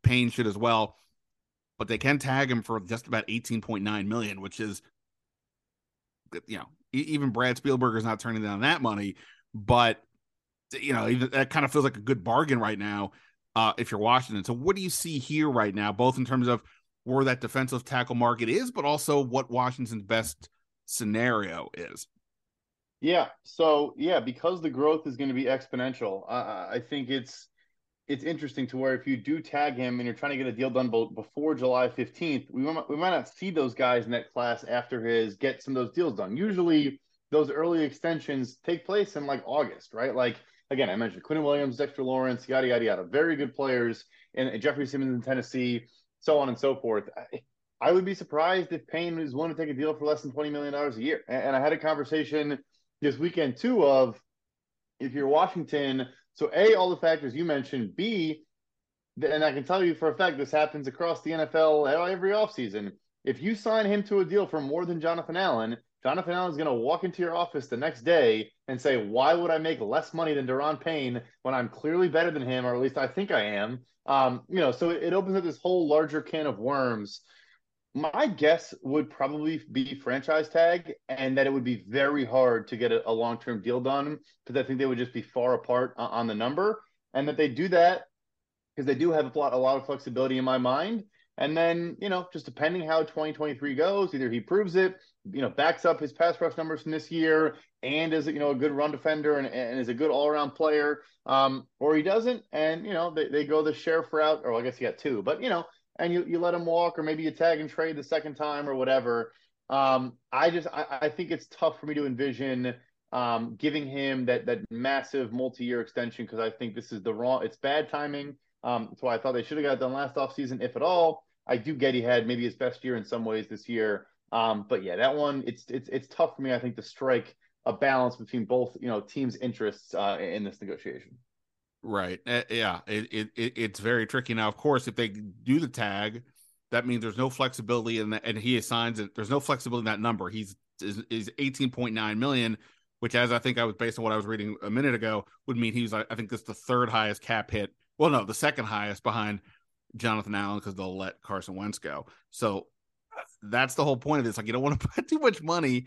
Payne should as well. But they can tag him for just about $18.9 million, which is, you know, even Brad Spielberger is not turning down that money. But, you know, that kind of feels like a good bargain right now if you're Washington. So what do you see here right now, both in terms of where that defensive tackle market is, but also what Washington's best scenario is? Yeah. So, yeah, because the growth is going to be exponential, I think it's interesting to where if you do tag him and you're trying to get a deal done before July 15th, we might not see those guys in that class after his get some of those deals done. Usually those early extensions take place in like August, right? Like, again, I mentioned Quentin Williams, Dexter Lawrence, yada, yada, yada, very good players, and Jeffrey Simmons in Tennessee, so on and so forth. I would be surprised if Payne is willing to take a deal for less than $20 million a year. And I had a conversation this weekend too of, if you're Washington, so A, all the factors you mentioned, B, and I can tell you for a fact this happens across the NFL every offseason, if you sign him to a deal for more than Jonathan Allen, Jonathan Allen is going to walk into your office the next day and say, why would I make less money than Daron Payne when I'm clearly better than him, or at least I think I am? You know, so it opens up this whole larger can of worms. My guess would probably be franchise tag, and that it would be very hard to get a long-term deal done because I think they would just be far apart on the number, and that they do that because they do have a lot of flexibility in my mind. And then, you know, just depending how 2023 goes, either he proves it, you know, backs up his pass rush numbers from this year and is, you know, a good run defender and is a good all-around player, or he doesn't, and, you know, they go the sheriff route, or I guess he got two, but, you know, and you let him walk, or maybe you tag and trade the second time or whatever. I think it's tough for me to envision giving him that massive multi-year extension, because I think this is it's bad timing. That's why I thought they should have got it done last offseason, if at all. I do get he had maybe his best year in some ways this year. But yeah, that one, it's tough for me, I think, to strike a balance between both, teams' interests in this negotiation. Right. Yeah. It's very tricky. Now, of course, if they do the tag, that means there's no flexibility in that, and he assigns it. There's no flexibility in that number. He's $18.9 million, which, as I think I was based on what I was reading a minute ago, would mean he's, I think, this is the third highest cap hit. Well, no, the second highest behind Jonathan Allen, because they'll let Carson Wentz go. So that's the whole point of this. Like, you don't want to put too much money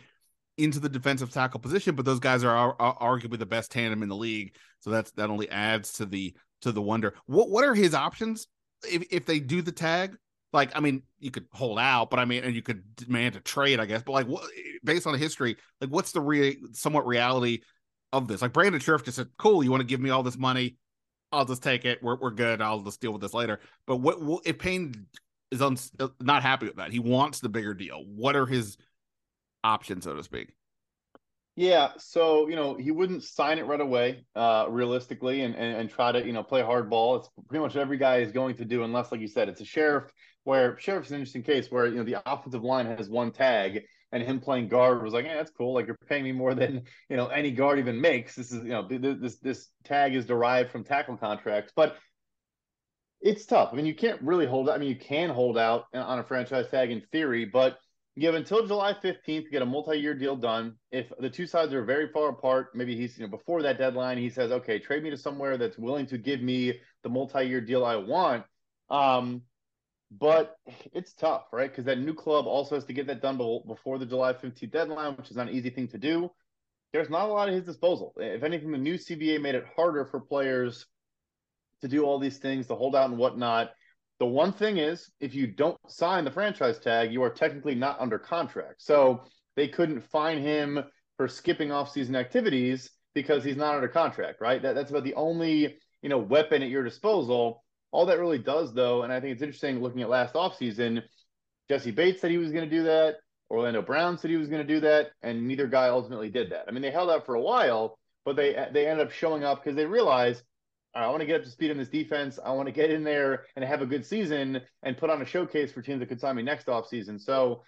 into the defensive tackle position, but those guys are arguably the best tandem in the league. So that only adds to the wonder. What are his options if they do the tag? Like, I mean, you could hold out, but I mean, and you could demand a trade, I guess. But like, what, based on history, like, what's the somewhat reality of this? Like, Brandon Scherff just said, "Cool, you want to give me all this money? I'll just take it. We're good. I'll just deal with this later." But what if Payne is not happy with that? He wants the bigger deal. What are his options, so to speak? Yeah, so he wouldn't sign it right away, realistically, and try to play hardball. It's pretty much every guy is going to do, unless, like you said, it's a Scherff. Where Sheriff's an interesting case where the offensive line has one tag, and him playing guard was like, "Hey, that's cool. Like, you're paying me more than any guard even makes. This is this tag is derived from tackle contracts." But it's tough. I mean, you can't really hold out. I mean, you can hold out on a franchise tag in theory, but you have until July 15th to get a multi-year deal done. If the two sides are very far apart, maybe he's before that deadline, he says, "Okay, trade me to somewhere that's willing to give me the multi-year deal I want." But it's tough, right? Because that new club also has to get that done before the July 15th deadline, which is not an easy thing to do. There's not a lot at his disposal. If anything, the new CBA made it harder for players to do all these things, to hold out and whatnot. The one thing is, if you don't sign the franchise tag, you are technically not under contract. So they couldn't fine him for skipping offseason activities because he's not under contract, right? That's about the only weapon at your disposal. All that really does, though, and I think it's interesting looking at last offseason, Jesse Bates said he was going to do that. Orlando Brown said he was going to do that, and neither guy ultimately did that. I mean, they held out for a while, but they ended up showing up because they realized, I want to get up to speed on this defense. I want to get in there and have a good season and put on a showcase for teams that could sign me next offseason. So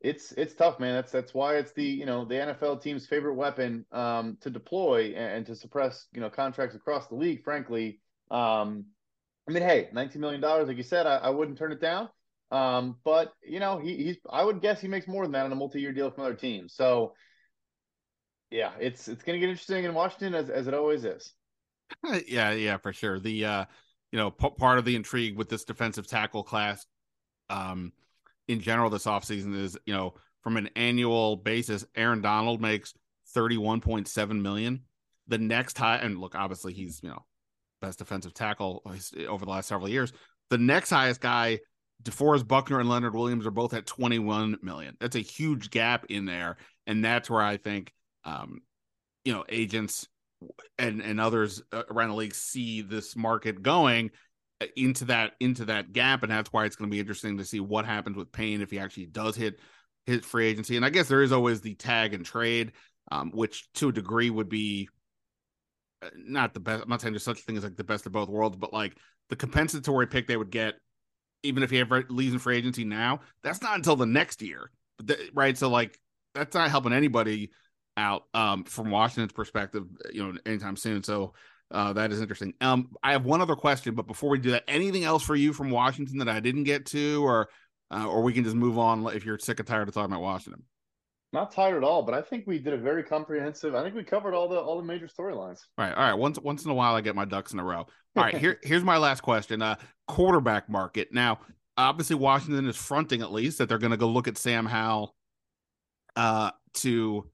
it's tough, man. That's why it's the NFL team's favorite weapon to deploy and to suppress contracts across the league, frankly. I mean, hey, $19 million, like you said, I wouldn't turn it down. But, I would guess he makes more than that on a multi-year deal from other teams. So, yeah, it's going to get interesting in Washington, as it always is. Yeah, for sure. The, part of the intrigue with this defensive tackle class in general this offseason is, from an annual basis, Aaron Donald makes $31.7 million. The next high, and look, obviously he's, best defensive tackle over the last several years. The next highest guy, DeForest Buckner and Leonard Williams, are both at $21 million. That's a huge gap in there, and that's where I think agents and others around the league see this market going into that gap, and that's why it's going to be interesting to see what happens with Payne if he actually does hit free agency. And I guess there is always the tag and trade, which to a degree would be not the best. I'm not saying there's such a thing as like the best of both worlds, but like the compensatory pick they would get, even if he leaves in free agency now, that's not until the next year, right? So like that's not helping anybody out from Washington's perspective, anytime soon. So that is interesting. I have one other question, but before we do that, anything else for you from Washington that I didn't get to, or we can just move on if you're sick and tired of talking about Washington? Not tired at all, but I think we did a very comprehensive. I think we covered all the major storylines. All right. Once in a while, I get my ducks in a row. All right, here's my last question. Quarterback market. Now, obviously, Washington is fronting at least that they're going to go look at Sam Howell to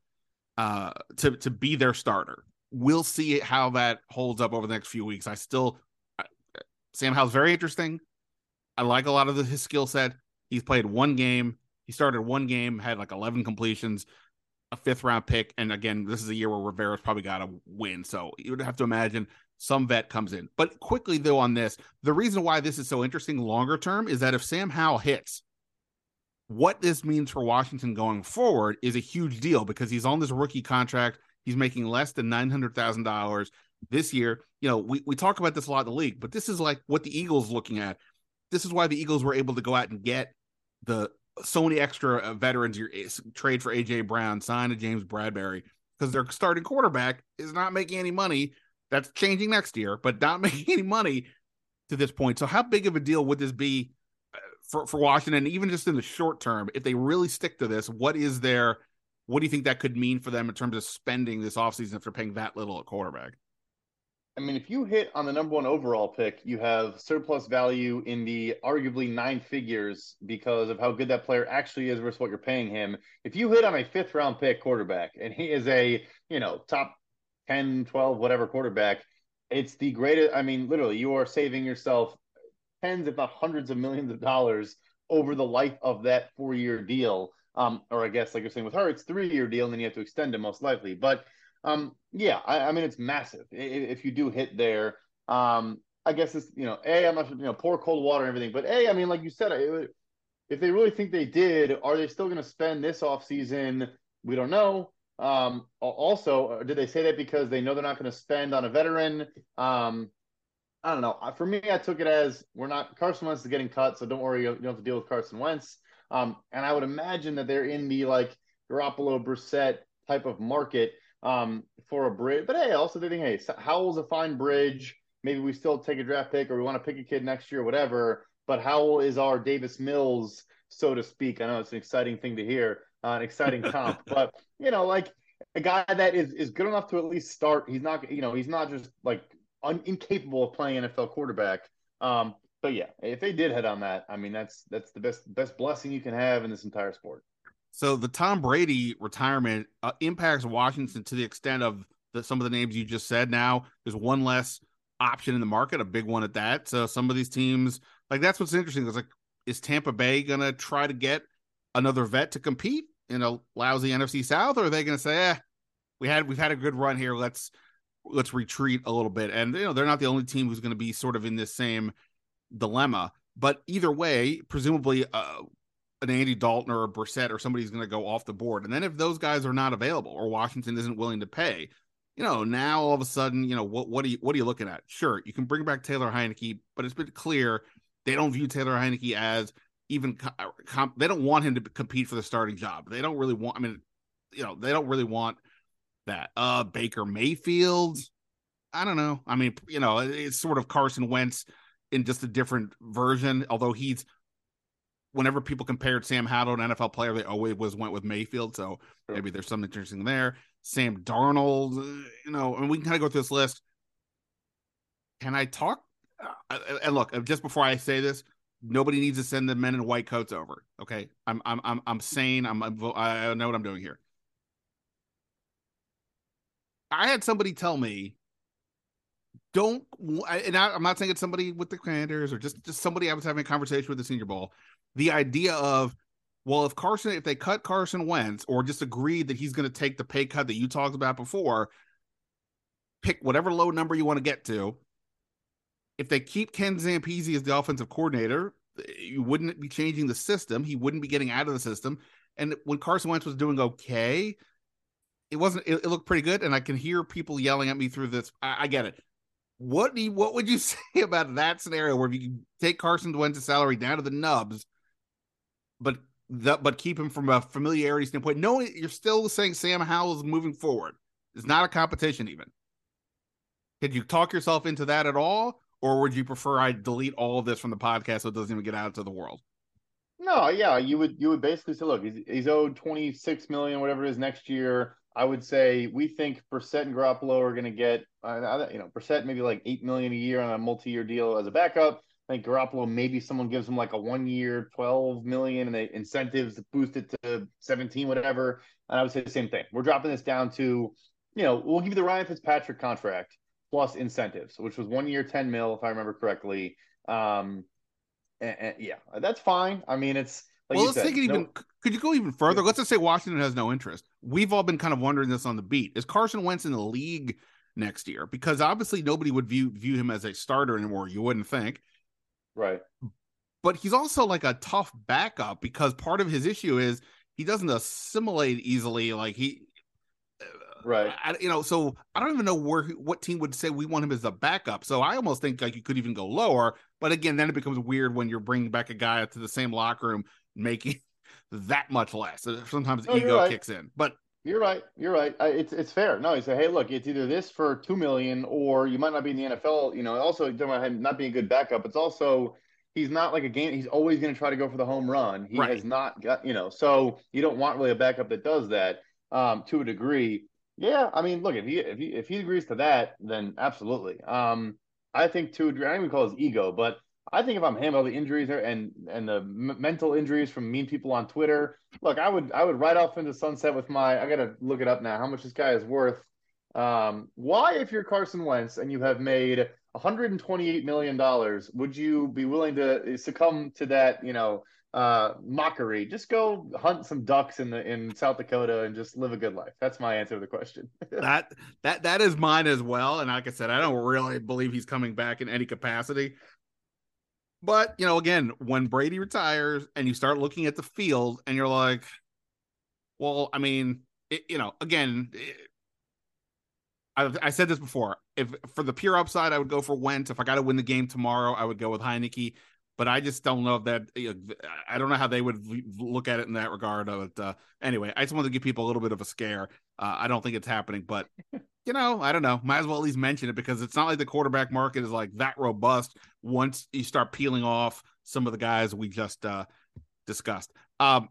be their starter. We'll see how that holds up over the next few weeks. Sam Howell's very interesting. I like a lot of his skill set. He's played one game. He started one game, had like 11 completions, a fifth-round pick, and again, this is a year where Rivera's probably got to win, so you would have to imagine some vet comes in. But quickly, though, on this, the reason why this is so interesting longer term is that if Sam Howell hits, what this means for Washington going forward is a huge deal because he's on this rookie contract. He's making less than $900,000 this year. You know, we talk about this a lot in the league, but this is like what the Eagles looking at. This is why the Eagles were able to go out and get the so many extra veterans. Your trade for A.J. Brown, sign to James Bradberry, because their starting quarterback is not making any money. That's changing next year, but not making any money to this point. So how big of a deal would this be for Washington, even just in the short term, if they really stick to this? What do you think that could mean for them in terms of spending this offseason if they're paying that little at quarterback? I mean, if you hit on the number one overall pick, you have surplus value in the arguably nine figures because of how good that player actually is versus what you're paying him. If you hit on a fifth-round pick quarterback and he is a, you know, top 10, 12, whatever quarterback, it's the greatest – I mean, literally, you are saving yourself tens if not hundreds of millions of dollars over the life of that four-year deal. Or I guess, like you're saying with her, it's a 3-year deal, and then you have to extend it most likely. But, I mean, it's massive if you do hit there. I guess it's, you know, I'm not, pour cold water and everything. But, I mean, like you said, if they really think they did, are they still going to spend this offseason? We don't know. Also, did they say that because they know they're not going to spend on a veteran? I don't know. For me, I took it as Carson Wentz is getting cut, so don't worry, you don't have to deal with Carson Wentz. And I would imagine that they're in the, like, Garoppolo, Brissett type of market for a bridge. But, also they think, Howell's a fine bridge. Maybe we still take a draft pick or we want to pick a kid next year, whatever. But Howell is our Davis Mills, so to speak. I know it's an exciting thing to hear, an exciting comp. But, a guy that is good enough to at least start. He's not, he's not just, incapable of playing NFL quarterback. But if they did head on that, I mean, that's the best blessing you can have in this entire sport. So the Tom Brady retirement impacts Washington to the extent of some of the names you just said. Now there's one less option in the market, a big one at that. So some of these teams, that's what's interesting. It's is Tampa Bay going to try to get another vet to compete in a lousy NFC South? Or are they going to say, we've had a good run here. Let's retreat a little bit. And, they're not the only team who's going to be sort of in this same dilemma, but either way, presumably an Andy Dalton or a Brissett or somebody's going to go off the board. And then if those guys are not available or Washington isn't willing to pay, now all of a sudden, what are you looking at? Sure, you can bring back Taylor Heineke, but it's been clear they don't view Taylor Heineke as even they don't want him to compete for the starting job. They don't really want. I mean, they don't really want that. Baker Mayfield, I don't know. I mean, it's sort of Carson Wentz in just a different version, although whenever people compared Sam Howell to an NFL player, they always went with Mayfield, so sure. Maybe there's something interesting there. Sam Darnold, and we can kind of go through this list. Can I talk? And look, just before I say this, nobody needs to send the men in white coats over, okay? I'm sane. I know what I'm doing here. I had somebody tell me, I'm not saying it's somebody with the Commanders or just somebody I was having a conversation with the Senior Bowl. The idea of, well, if they cut Carson Wentz or just agreed that he's going to take the pay cut that you talked about before, pick whatever low number you want to get to. If they keep Ken Zampezi as the offensive coordinator, you wouldn't be changing the system. He wouldn't be getting out of the system. And when Carson Wentz was doing okay, it looked pretty good. And I can hear people yelling at me through this. I get it. What would you say about that scenario where if you take Carson Wentz's salary down to the nubs, but keep him from a familiarity standpoint? No, you're still saying Sam Howell is moving forward. It's not a competition even. Could you talk yourself into that at all, or would you prefer I delete all of this from the podcast so it doesn't even get out to the world? No, you would basically say, look, he's owed $26 million, whatever it is, next year. I would say we think Brissett and Garoppolo are going to get, Brissett maybe like $8 million a year on a multi-year deal as a backup. I think Garoppolo, maybe someone gives him like a one-year $12 million and they incentives to boost it to 17, whatever. And I would say the same thing. We're dropping this down to, we'll give you the Ryan Fitzpatrick contract plus incentives, which was 1 year, $10 million, if I remember correctly. That's fine. I mean, it's, could you go even further? Let's just say Washington has no interest. We've all been kind of wondering this on the beat. Is Carson Wentz in the league next year, because obviously nobody would view him as a starter anymore. You wouldn't think. Right. But he's also like a tough backup, because part of his issue is he doesn't assimilate easily. Like he, right. So I don't even know what team would say we want him as a backup. So I almost think like you could even go lower, but again, then it becomes weird when you're bringing back a guy to the same locker room, making that much less. Sometimes ego kicks in, but You're right. It's fair. No, you say, hey, look, it's either this for $2 million, or you might not be in the NFL. You know, also not being a good backup. It's also he's not like a game. He's always going to try to go for the home run. He has not got, so you don't want really a backup that does that to a degree. Yeah, I mean, look, if he agrees to that, then absolutely. I think to a degree, I don't even call his ego, but I think if I'm handling all the injuries and the mental injuries from mean people on Twitter, look, I would ride off into sunset with I got to look it up now, how much this guy is worth. Why, if you're Carson Wentz and you have made $128 million, would you be willing to succumb to that, mockery? Just go hunt some ducks in South Dakota and just live a good life. That's my answer to the question. that is mine as well. And like I said, I don't really believe he's coming back in any capacity. But, again, when Brady retires and you start looking at the field and you're like, well, I mean, I said this before. If for the pure upside, I would go for Wentz. If I got to win the game tomorrow, I would go with Heineke. But I just don't know I don't know how they would look at it in that regard. Anyway, I just wanted to give people a little bit of a scare. I don't think it's happening, but, I don't know. Might as well at least mention it, because it's not like the quarterback market is like that robust once you start peeling off some of the guys we just discussed.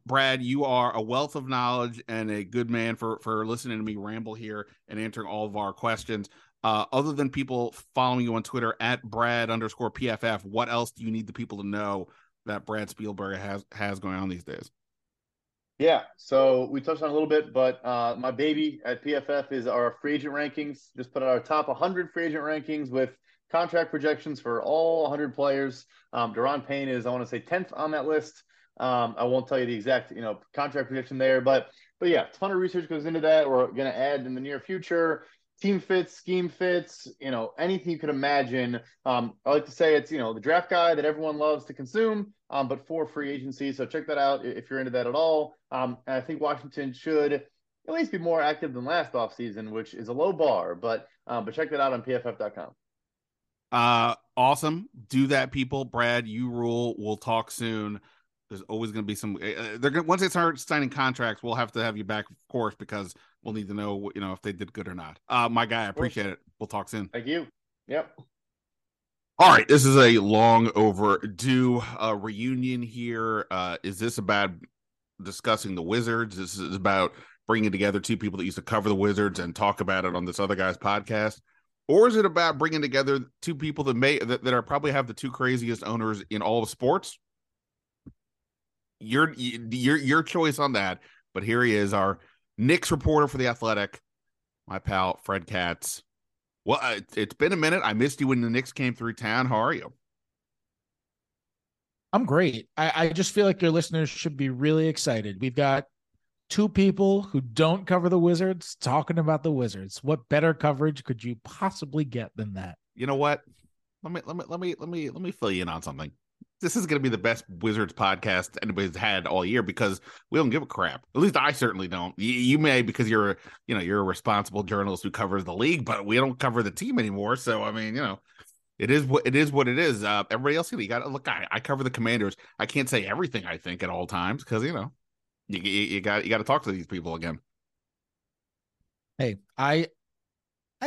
Brad, you are a wealth of knowledge and a good man for listening to me ramble here and answering all of our questions. Other than people following you on Twitter at Brad_PFF, what else do you need the people to know that Brad Spielberger has going on these days? Yeah, so we touched on a little bit, but my baby at PFF is our free agent rankings. Just put out our top 100 free agent rankings with contract projections for all 100 players. Daron Payne is, I want to say, 10th on that list. I won't tell you the exact, contract projection there, but yeah, a ton of research goes into that. We're going to add in the near future. Team fits, scheme fits, anything you could imagine. I like to say it's, the draft guide that everyone loves to consume, but for free agency. So check that out if you're into that at all. And I think Washington should at least be more active than last offseason, which is a low bar, but check that out on pff.com. Awesome. Do that, people. Brad, you rule. We'll talk soon. There's always going to be some once they start signing contracts, we'll have to have you back, of course, because we'll need to know, if they did good or not. My guy, I appreciate it. We'll talk soon. Thank you. Yep. All right. This is a long overdue reunion here. Is this about discussing the Wizards? This is about bringing together two people that used to cover the Wizards and talk about it on this other guy's podcast? Or is it about bringing together two people that are probably have the two craziest owners in all of sports? Your choice on that, but here he is, our Knicks reporter for The Athletic, my pal Fred Katz. Well, it's been a minute. I missed you when the Knicks came through town. How are you? I'm great. I just feel like your listeners should be really excited. We've got two people who don't cover the Wizards talking about the Wizards. What better coverage could you possibly get than that? You know what? Let me fill you in on something. This is going to be the best Wizards podcast anybody's had all year, because we don't give a crap. At least I certainly don't. You may, because you're a responsible journalist who covers the league, but we don't cover the team anymore. So, I mean, it is what it is. Everybody else, you got to look. I cover the Commanders. I can't say everything I think at all times, because you got to talk to these people again. Hey, I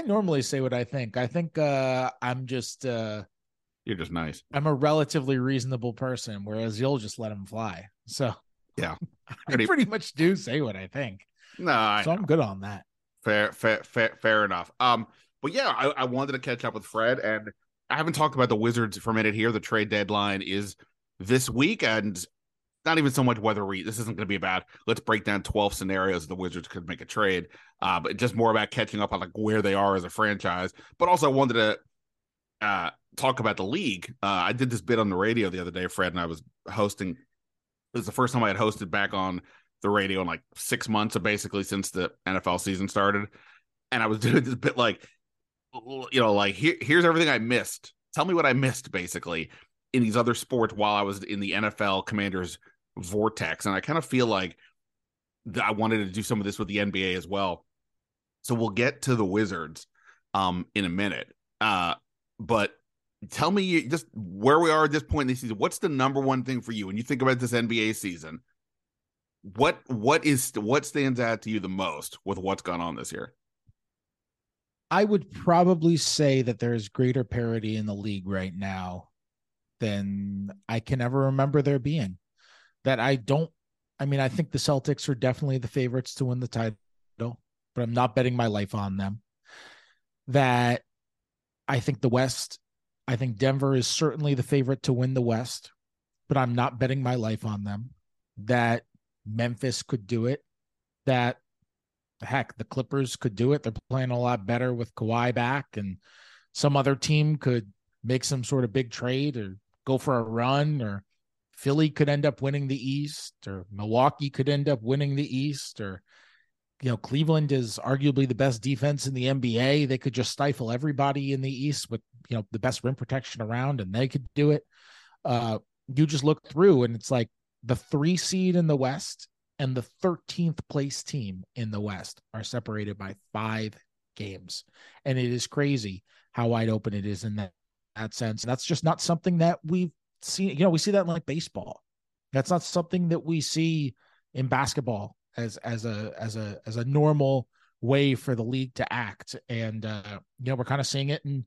normally say what I think. I think I'm just. You're just nice. I'm a relatively reasonable person, whereas you'll just let him fly. So yeah, I pretty much do say what I think. I'm good on that. Fair enough. But yeah, I wanted to catch up with Fred, and I haven't talked about the Wizards for a minute here. The trade deadline is this week, and not even so much whether this isn't going to be about let's break down 12 scenarios the Wizards could make a trade, but just more about catching up on like where they are as a franchise. But also, I wanted to. Talk about the league. I did this bit on the radio the other day, Fred, and I was hosting. It was the first time I had hosted back on the radio in like 6 months, or basically since the NFL season started. And I was doing this bit like, you know, like, here's everything I missed. Tell me what I missed, basically, in these other sports while I was in the NFL Commanders vortex. And I kind of feel like I wanted to do some of this with the NBA as well. So we'll get to the Wizards in a minute. But tell me just where we are at this point in the season. What's the number one thing for you when you think about this NBA season? What stands out to you the most with what's gone on this year? I would probably say that there is greater parity in the league right now than I can ever remember there being. I think the Celtics are definitely the favorites to win the title, but I'm not betting my life on them. That I think the West, I think Denver is certainly the favorite to win the West, but I'm not betting my life on them. That Memphis could do it. That, heck, the Clippers could do it. They're playing a lot better with Kawhi back, and some other team could make some sort of big trade or go for a run, or Philly could end up winning the East, or Milwaukee could end up winning the East, or, you know, Cleveland is arguably the best defense in the NBA. They could just stifle everybody in the East with, you know, the best rim protection around, and they could do it. You just look through and it's like the 3 seed in the West and the 13th place team in the West are separated by 5 games. And it is crazy how wide open it is in that sense. And that's just not something that we've seen. You know, we see that in like baseball. That's not something that we see in basketball as a normal way for the league to act. And, you know, we're kind of seeing it in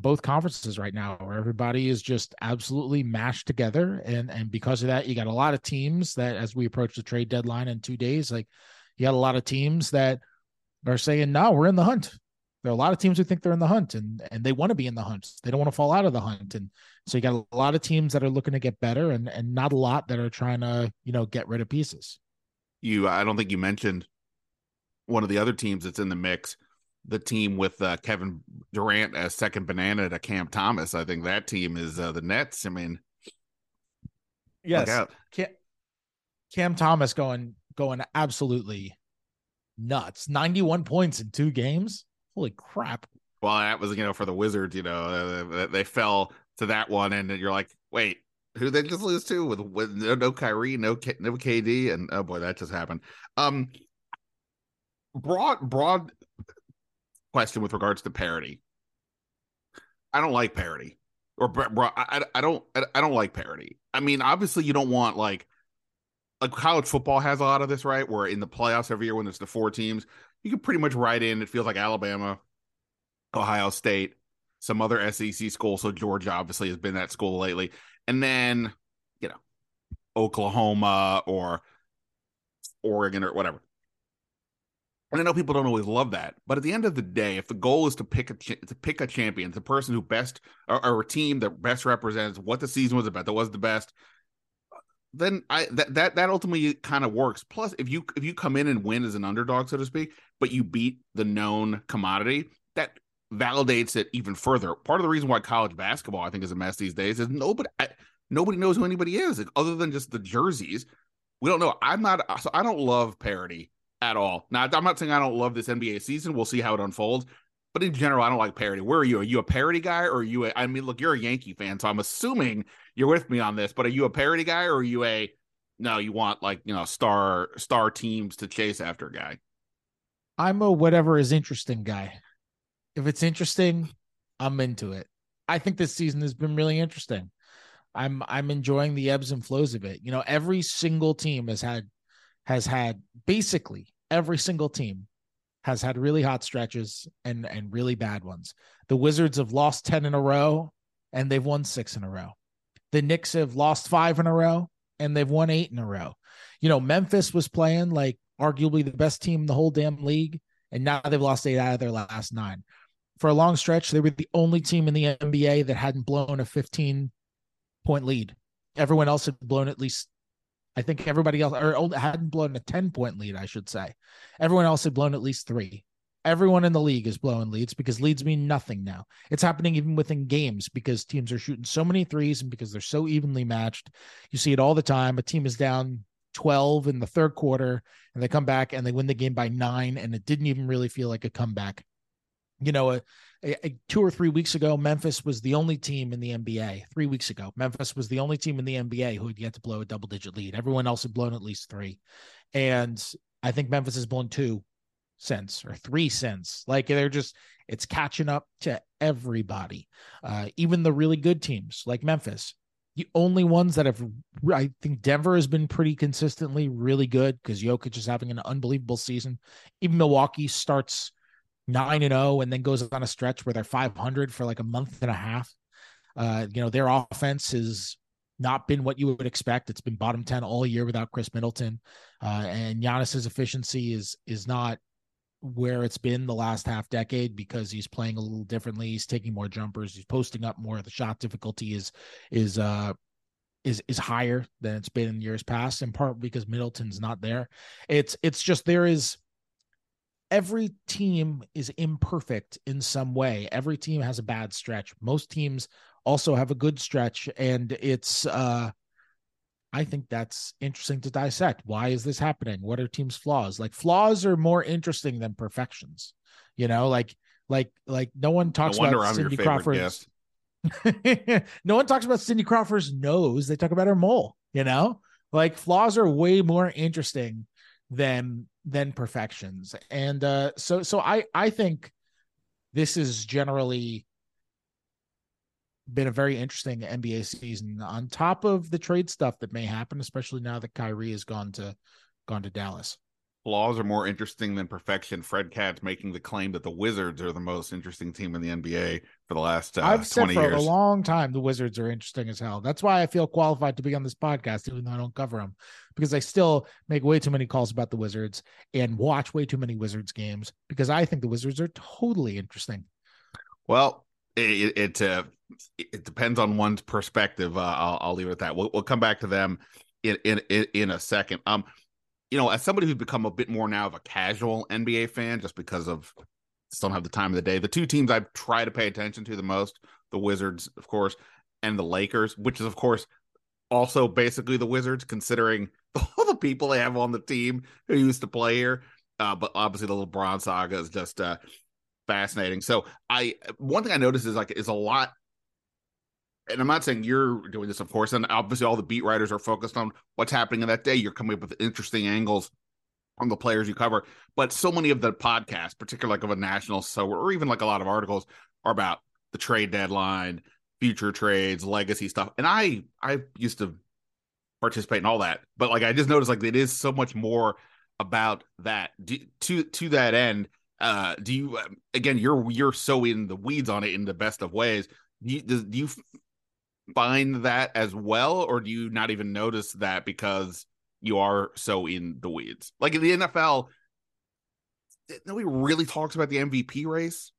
both conferences right now, where everybody is just absolutely mashed together. And because of that, you got a lot of teams that, as we approach the trade deadline in 2 days, like, you got a lot of teams that are saying, no, we're in the hunt. There are a lot of teams who think they're in the hunt and they want to be in the hunt. They don't want to fall out of the hunt. And so you got a lot of teams that are looking to get better and not a lot that are trying to, you know, get rid of pieces. I don't think you mentioned one of the other teams that's in the mix, the team with Kevin Durant as second banana to Cam Thomas. I think that team is the Nets. I mean, yes, Cam Thomas going absolutely nuts. 91 points in 2 games. Holy crap. Well, that was, you know, for the Wizards, you know, they fell to that one. And you're like, wait, who they just lose to with no Kyrie, no KD, and oh boy, that just happened. Broad question with regards to parity. I don't like parity, or I don't like parity. I mean, obviously, you don't want like college football has a lot of this, right? Where in the playoffs every year when there's the 4 teams, you can pretty much ride in. It feels like Alabama, Ohio State, some other SEC school. So Georgia obviously has been that school lately. And then, you know, Oklahoma or Oregon or whatever. And I know people don't always love that, but at the end of the day, if the goal is to pick a champion, the person who best or a team that best represents what the season was about, that was the best, then that ultimately kind of works. Plus, if you come in and win as an underdog, so to speak, but you beat the known commodity, that validates it even further. Part of the reason why college basketball, I think, is a mess these days is nobody knows who anybody is, like, other than just the jerseys. We don't know. I don't love parity at all. Now, I'm not saying I don't love this NBA season. We'll see how it unfolds. But in general, I don't like parity. Where are you? Are you a parity guy, or are you I mean, look, you're a Yankee fan, so I'm assuming you're with me on this, but are you a parity guy, or are you you want, like, you know, star teams to chase after guy? I'm a whatever is interesting guy. If it's interesting, I'm into it. I think this season has been really interesting. I'm enjoying the ebbs and flows of it. You know, every single team has had basically every single team has had really hot stretches and really bad ones. The Wizards have lost 10 in a row and they've won 6 in a row. The Knicks have lost 5 in a row and they've won 8 in a row. You know, Memphis was playing like arguably the best team in the whole damn league, and now they've lost 8 out of their last 9. For a long stretch, they were the only team in the NBA that hadn't blown a 15-point lead. Everyone else had blown at least, I think everybody else, or hadn't blown a 10-point lead, I should say. Everyone else had blown at least 3. Everyone in the league is blowing leads because leads mean nothing now. It's happening even within games because teams are shooting so many threes and because they're so evenly matched. You see it all the time. A team is down 12 in the third quarter and they come back and they win the game by 9, and it didn't even really feel like a comeback. you know, two or three weeks ago, Memphis was the only team in the NBA. 3 weeks ago, Memphis was the only team in the NBA who had yet to blow a double-digit lead. Everyone else had blown at least three. And I think Memphis has blown two since, or three since. Like, they're just, it's catching up to everybody. Even the really good teams like Memphis. The only ones that have, I think Denver has been pretty consistently really good because Jokic is having an unbelievable season. Even Milwaukee starts 9-0 and then goes on a stretch where they're 500 for like a month and a half. You know, their offense has not been what you would expect. It's been bottom 10 all year without Chris Middleton. And Giannis's efficiency is not where it's been the last half decade because he's playing a little differently. He's taking more jumpers. He's posting up more. The shot difficulty is higher than it's been in years past, in part because Middleton's not there. It's just, there is, every team is imperfect in some way. Every team has a bad stretch. Most teams also have a good stretch. And it's, I think that's interesting to dissect. Why is this happening? What are teams' flaws? Like, flaws are more interesting than perfections, you know, like no one talks about Cindy Crawford's. No one talks about Cindy Crawford's nose. They talk about her mole, you know, like, flaws are way more interesting than perfections. And so I think this is generally been a very interesting NBA season on top of the trade stuff that may happen, especially now that Kyrie has gone to Dallas. Flaws are more interesting than perfection. Fred Katz making the claim that the Wizards are the most interesting team in the NBA for the last 20 years. I've said for a long time the Wizards are interesting as hell. That's why I feel qualified to be on this podcast, even though I don't cover them, because I still make way too many calls about the Wizards and watch way too many Wizards games because I think the Wizards are totally interesting. Well, it depends on one's perspective. I'll leave it at that. We'll come back to them in a second. You know, as somebody who's become a bit more now of a casual NBA fan, just because of just don't have the time of the day, the two teams I try to pay attention to the most, the Wizards, of course, and the Lakers, which is, of course, also basically the Wizards, considering all the people they have on the team who used to play here. But obviously the LeBron saga is just fascinating. So one thing I noticed is like, it's a lot, and I'm not saying you're doing this, of course, and obviously all the beat writers are focused on what's happening in that day. You're coming up with interesting angles on the players you cover, but so many of the podcasts, particularly like of a national, or even like a lot of articles, are about the trade deadline, future trades, legacy stuff. And I used to participate in all that, but like, I just noticed like it is so much more about that. To that end, do you, again, you're so in the weeds on it in the best of ways. Do you find that as well, or do you not even notice that because you are so in the weeds? Like in the NFL, nobody really talks about the MVP race.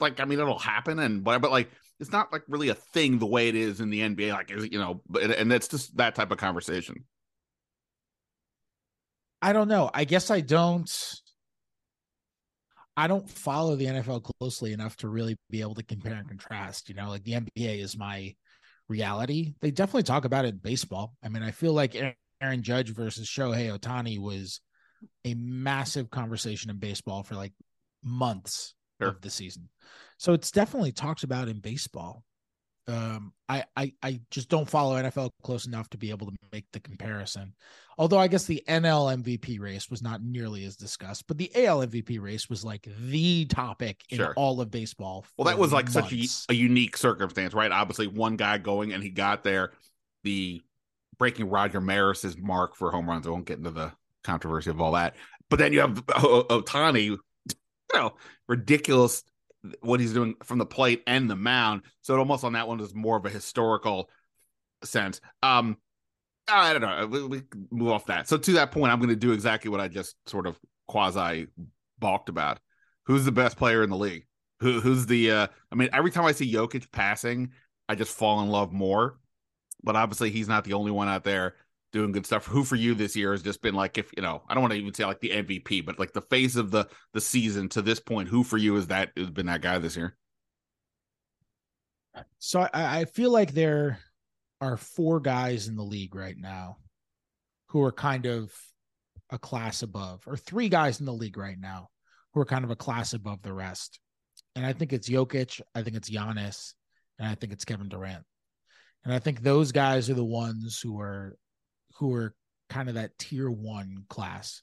Like, I mean, it'll happen, but like, it's not like really a thing the way it is in the NBA. Like, you know, and that's just that type of conversation. I don't know. I guess I don't follow the NFL closely enough to really be able to compare and contrast, you know, like the NBA is my reality. They definitely talk about it in baseball. I mean, I feel like Aaron Judge versus Shohei Ohtani was a massive conversation in baseball for like months of the season. So it's definitely talked about in baseball. I just don't follow NFL close enough to be able to make the comparison. Although I guess the NL MVP race was not nearly as discussed, but the AL MVP race was like the topic in all of baseball. Well, that was like months. Such a unique circumstance, right? Obviously one guy going and he got there, the breaking Roger Maris's mark for home runs. I won't get into the controversy of all that, but then you have Ohtani, you know, ridiculous what he's doing from the plate and the mound. So it almost on that one is more of a historical sense. I don't know. We move off that. So to that point, I'm going to do exactly what I just sort of quasi balked about. Who's the best player in the league? Who's the, I mean, every time I see Jokic passing, I just fall in love more, but obviously he's not the only one out there doing good stuff. Who for you this year has just been like, if you know, I don't want to even say like the MVP, but like the face of the season to this point, who for you is that has been that guy this year? So I feel like there are four guys in the league right now who are kind of a class above, or three guys in the league right now who are kind of a class above the rest. And I think it's Jokic. I think it's Giannis. And I think it's Kevin Durant. And I think those guys are the ones who are kind of that tier one class.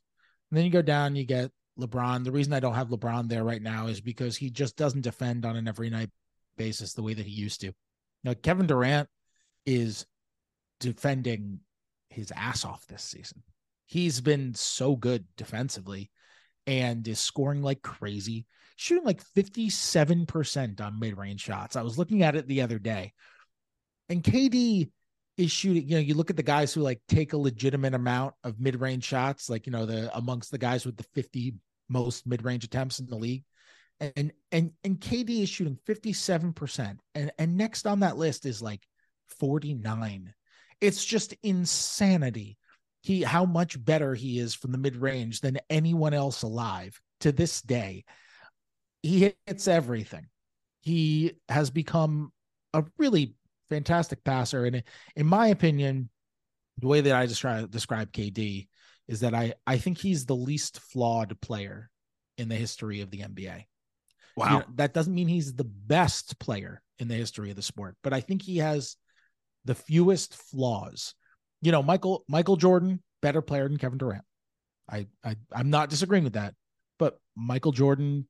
And then you go down, you get LeBron. The reason I don't have LeBron there right now is because he just doesn't defend on an every night basis the way that he used to. Now, Kevin Durant is defending his ass off this season. He's been so good defensively and is scoring like crazy, shooting like 57% on mid-range shots. I was looking at it the other day, and KD is shooting, you know, you look at the guys who like take a legitimate amount of mid-range shots, like, you know, the amongst the guys with the 50 most mid-range attempts in the league. And KD is shooting 57%. And next on that list is like 49. It's just insanity. How much better he is from the mid-range than anyone else alive to this day. He hits everything. He has become a really fantastic passer. And in my opinion, the way that I describe KD is that I think he's the least flawed player in the history of the NBA. Wow. You know, that doesn't mean he's the best player in the history of the sport, but I think he has the fewest flaws. You know, Michael Jordan, better player than Kevin Durant. I'm not disagreeing with that, but Michael Jordan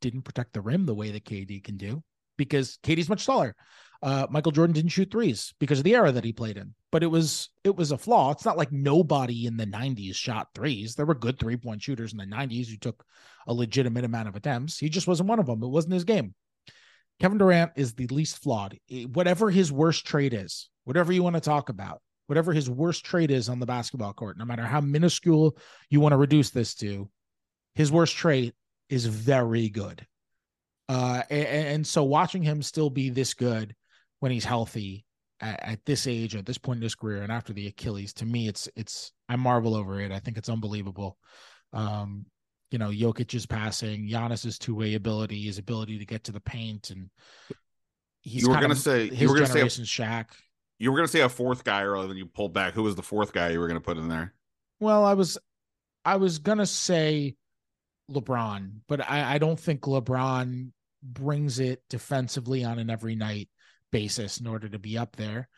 didn't protect the rim the way that KD can do because KD's much taller. Michael Jordan didn't shoot threes because of the era that he played in, but it was a flaw. It's not like nobody in the 90s shot threes. There were good 3-point shooters in the 90s who took a legitimate amount of attempts. He just wasn't one of them. It wasn't his game. Kevin Durant is the least flawed. Whatever his worst trait is, whatever you want to talk about, whatever his worst trait is on the basketball court, no matter how minuscule you want to reduce this to, his worst trait is very good. And so watching him still be this good when he's healthy at this age, at this point in his career, and after the Achilles, to me, I marvel over it. I think it's unbelievable. You know, Jokic's passing, Giannis's two-way ability, his ability to get to the paint, and Shaq. You were going to say a fourth guy earlier, then you pulled back. Who was the fourth guy you were going to put in there? Well, I was going to say LeBron, but I don't think LeBron brings it defensively on an every night basis in order to be up there.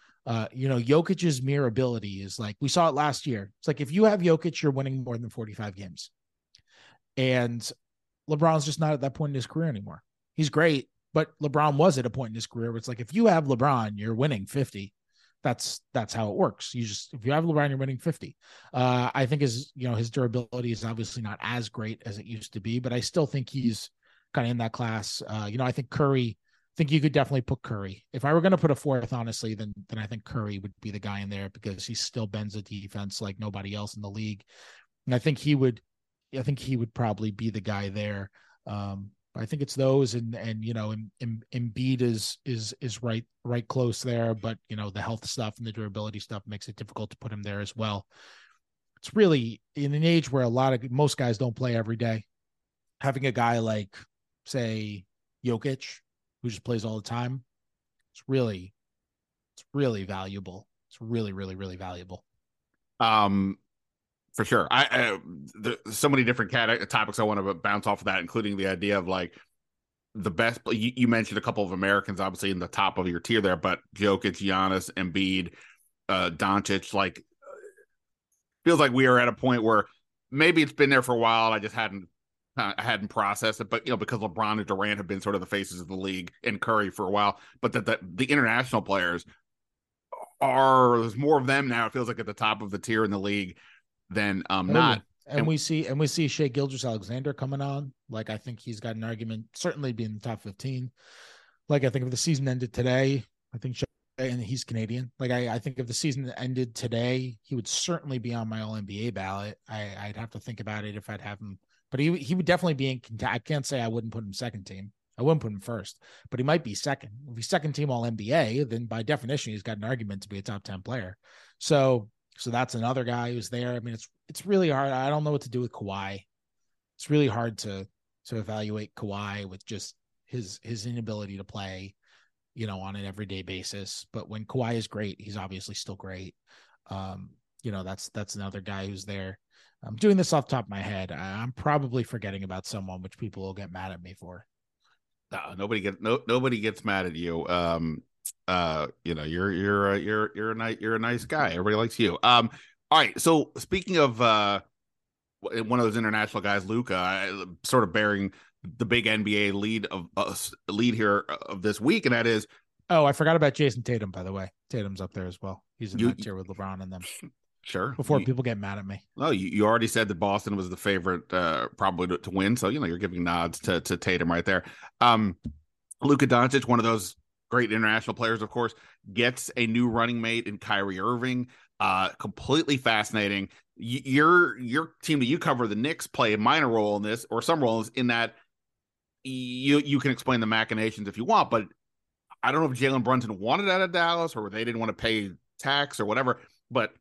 You know, Jokic's mere ability is like, we saw it last year. It's like, if you have Jokic, you're winning more than 45 games. And LeBron's just not at that point in his career anymore. He's great, but LeBron was at a point in his career where it's like, if you have LeBron, you're winning 50. That's how it works. If you have LeBron, you're winning 50. I think his durability is obviously not as great as it used to be, but I still think he's kind of in that class. I think Curry, I think you could definitely put Curry. If I were going to put a fourth, honestly, then I think Curry would be the guy in there because he still bends the defense like nobody else in the league. And I think he would probably be the guy there. I think it's those and Embiid is right close there, but you know, the health stuff and the durability stuff makes it difficult to put him there as well. It's really in an age where most guys don't play every day. Having a guy like, say, Jokic, who just plays all the time, it's really valuable. It's really, really, really valuable. For sure. There's so many different topics I want to bounce off of that, including the idea of like the best. You mentioned a couple of Americans, obviously in the top of your tier there, but Jokic, Giannis, Embiid, Doncic, like feels like we are at a point where maybe it's been there for a while. I just hadn't processed it, but you know, because LeBron and Durant have been sort of the faces of the league and Curry for a while, but that the international players there's more of them now. It feels like at the top of the tier in the league. We see Shai Gilgeous-Alexander coming on. Like, I think he's got an argument, certainly being the top 15. Like, I think if the season ended today, and he's Canadian. Like, I think if the season ended today, he would certainly be on my All-NBA ballot. I'd have to think about it if I'd have him, but he would definitely be in. I can't say I wouldn't put him second team. I wouldn't put him first, but he might be second. If he's second team All-NBA, then by definition, he's got an argument to be a top 10 player. So that's another guy who's there. I mean, it's really hard. I don't know what to do with Kawhi. It's really hard to evaluate Kawhi with just his inability to play, you know, on an everyday basis. But when Kawhi is great, he's obviously still great. You know, that's another guy who's there. I'm doing this off the top of my head. I'm probably forgetting about someone, which people will get mad at me for. No, nobody gets mad at you. You know, you're a nice guy. Everybody likes you. All right. So speaking of one of those international guys, Luka, sort of bearing the big NBA lead here of this week, and that is. Oh, I forgot about Jason Tatum, by the way. Tatum's up there as well. He's in that tier with LeBron and them. Sure. Before people get mad at me. No, you already said that Boston was the favorite probably to win. So, you know, you're giving nods to Tatum right there. Luka Doncic, one of those great international players, of course, gets a new running mate in Kyrie Irving. Completely fascinating. Your team that you cover, the Knicks, play a minor role in this, or some roles in that. You can explain the machinations if you want, but I don't know if Jalen Brunson wanted out of Dallas or they didn't want to pay tax or whatever, but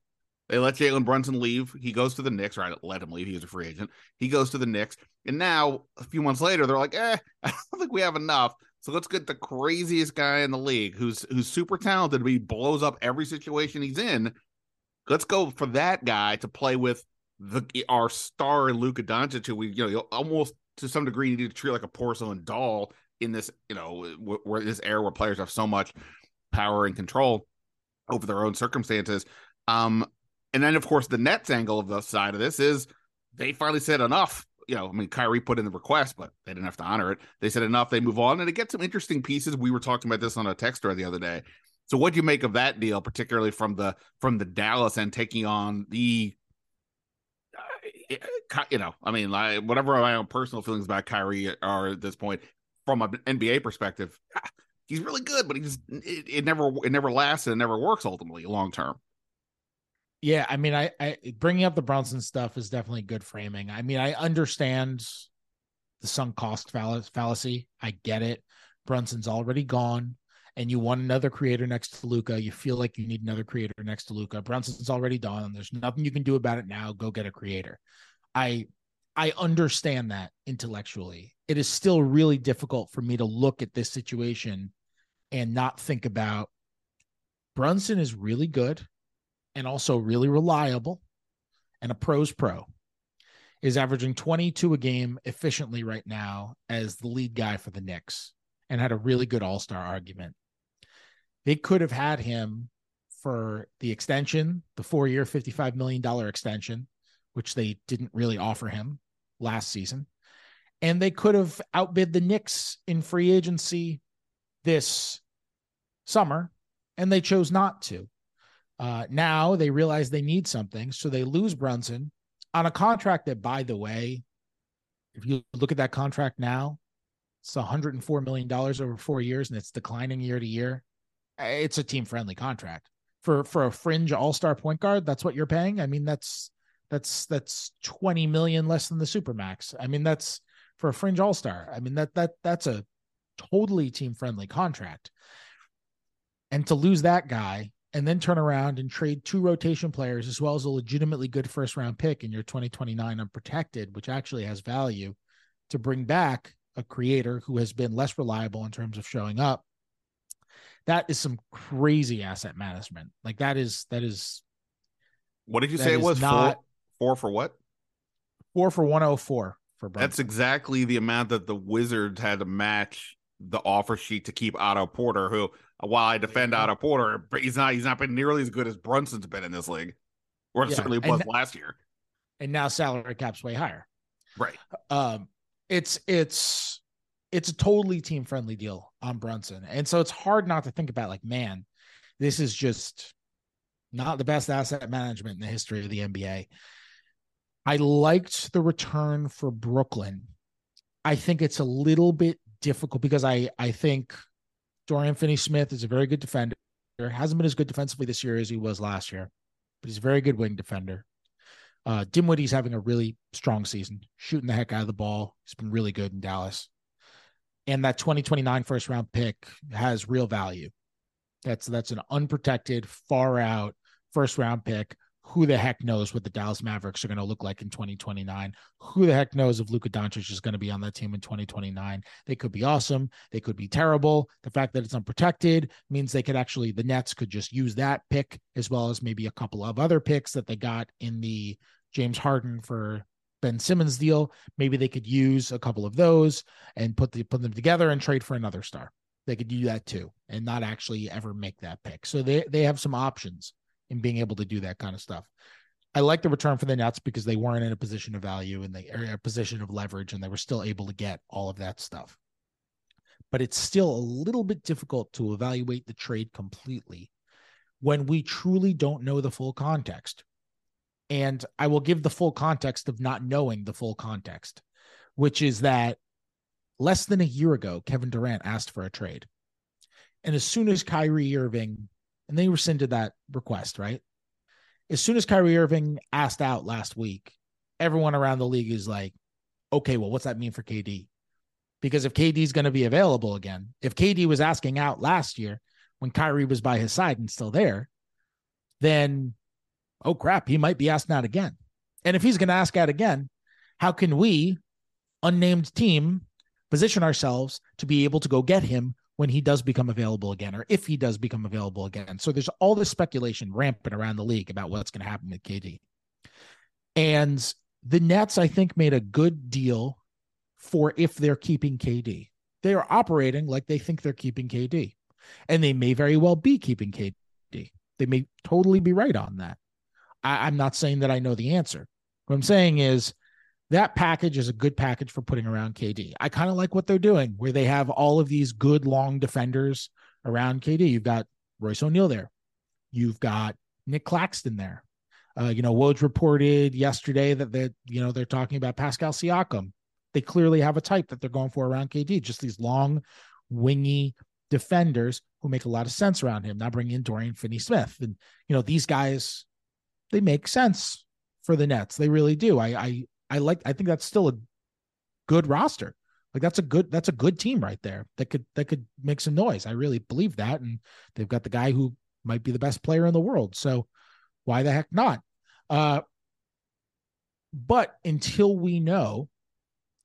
they let Jalen Brunson leave. He goes to the Knicks, or I let him leave. He was a free agent. He goes to the Knicks. And now a few months later, they're like, I don't think we have enough. So let's get the craziest guy in the league who's super talented, but he blows up every situation he's in. Let's go for that guy to play with our star Luka Doncic, who we, you know, almost to some degree you need to treat like a porcelain doll in this, you know, where this era where players have so much power and control over their own circumstances. And then, of course, the Nets angle of the side of this is they finally said enough. You know, I mean, Kyrie put in the request, but they didn't have to honor it. They said enough. They move on, and it gets some interesting pieces. We were talking about this on a text thread the other day. So what do you make of that deal, particularly from the Dallas end, taking on the, you know, I mean, like, whatever my own personal feelings about Kyrie are at this point, from an NBA perspective, he's really good, but he just it never lasts and it never works ultimately long term. Yeah, I mean, I bringing up the Brunson stuff is definitely good framing. I mean, I understand the sunk cost fallacy. I get it. Brunson's already gone, and you want another creator next to Luka. You feel like you need another creator next to Luka. Brunson's already gone. There's nothing you can do about it now. Go get a creator. I understand that intellectually. It is still really difficult for me to look at this situation and not think about Brunson is really good and also really reliable and a pro's pro. Is averaging 22 a game efficiently right now as the lead guy for the Knicks and had a really good all-star argument. They could have had him for the extension, the 4-year $55 million extension, which they didn't really offer him last season. And they could have outbid the Knicks in free agency this summer, and they chose not to. Now they realize they need something, so they lose Brunson on a contract that, by the way, if you look at that contract now, it's $104 million over 4 years, and it's declining year to year. It's a team-friendly contract. For a fringe all-star point guard, that's what you're paying? I mean, that's $20 million less than the Supermax. I mean, that's for a fringe all-star. I mean, that's a totally team-friendly contract. And to lose that guy and then turn around and trade 2 rotation players as well as a legitimately good first-round pick in your 2029 unprotected, which actually has value, to bring back a creator who has been less reliable in terms of showing up. That is some crazy asset management. Like, that is. What did you say it was? Not, four for what? 4 for 104 for Brunson. That's exactly the amount that the Wizards had to match the offer sheet to keep Otto Porter, who, while I defend Otto Porter, he's not been nearly as good as Brunson's been in this league, or certainly was last year. And now salary cap's way higher. Right. It's a totally team-friendly deal on Brunson. And so it's hard not to think about, like, man, this is just not the best asset management in the history of the NBA. I liked the return for Brooklyn. I think it's a little bit difficult because I think Dorian Finney-Smith is a very good defender. Hasn't been as good defensively this year as he was last year, but he's a very good wing defender. Dinwiddie's having a really strong season, shooting the heck out of the ball. He's been really good in Dallas. And that 2029 first-round pick has real value. That's an unprotected, far-out first-round pick. Who the heck knows what the Dallas Mavericks are going to look like in 2029? Who the heck knows if Luka Doncic is going to be on that team in 2029? They could be awesome. They could be terrible. The fact that it's unprotected means they could actually, the Nets could just use that pick as well as maybe a couple of other picks that they got in the James Harden for Ben Simmons deal. Maybe they could use a couple of those and put them together and trade for another star. They could do that too and not actually ever make that pick. So they have some options in being able to do that kind of stuff. I like the return for the Nets because they weren't in a position of value and they are a position of leverage, and they were still able to get all of that stuff. But it's still a little bit difficult to evaluate the trade completely when we truly don't know the full context. And I will give the full context of not knowing the full context, which is that less than a year ago, Kevin Durant asked for a trade. And as soon as Kyrie Irving, and they rescinded that request, right? As soon as Kyrie Irving asked out last week, everyone around the league is like, okay, well, what's that mean for KD? Because if KD is going to be available again, if KD was asking out last year when Kyrie was by his side and still there, then, oh crap, he might be asked out again. And if he's going to ask out again, how can we, unnamed team, position ourselves to be able to go get him when he does become available again, or if he does become available again? So there's all this speculation rampant around the league about what's going to happen with KD. And the Nets, I think, made a good deal for if they're keeping KD. They are operating like they think they're keeping KD, and they may very well be keeping KD. They may totally be right on that. I'm not saying that I know the answer. What I'm saying is that package is a good package for putting around KD. I kind of like what they're doing, where they have all of these good long defenders around KD. You've got Royce O'Neal there. You've got Nick Claxton there. Woj reported yesterday that they're talking about Pascal Siakam. They clearly have a type that they're going for around KD, just these long, wingy defenders who make a lot of sense around him. Now bring in Dorian Finney-Smith. And, these guys, they make sense for the Nets. They really do. I think that's still a good roster. Like that's a good team right there that could make some noise. I really believe that. And they've got the guy who might be the best player in the world. So why the heck not? But until we know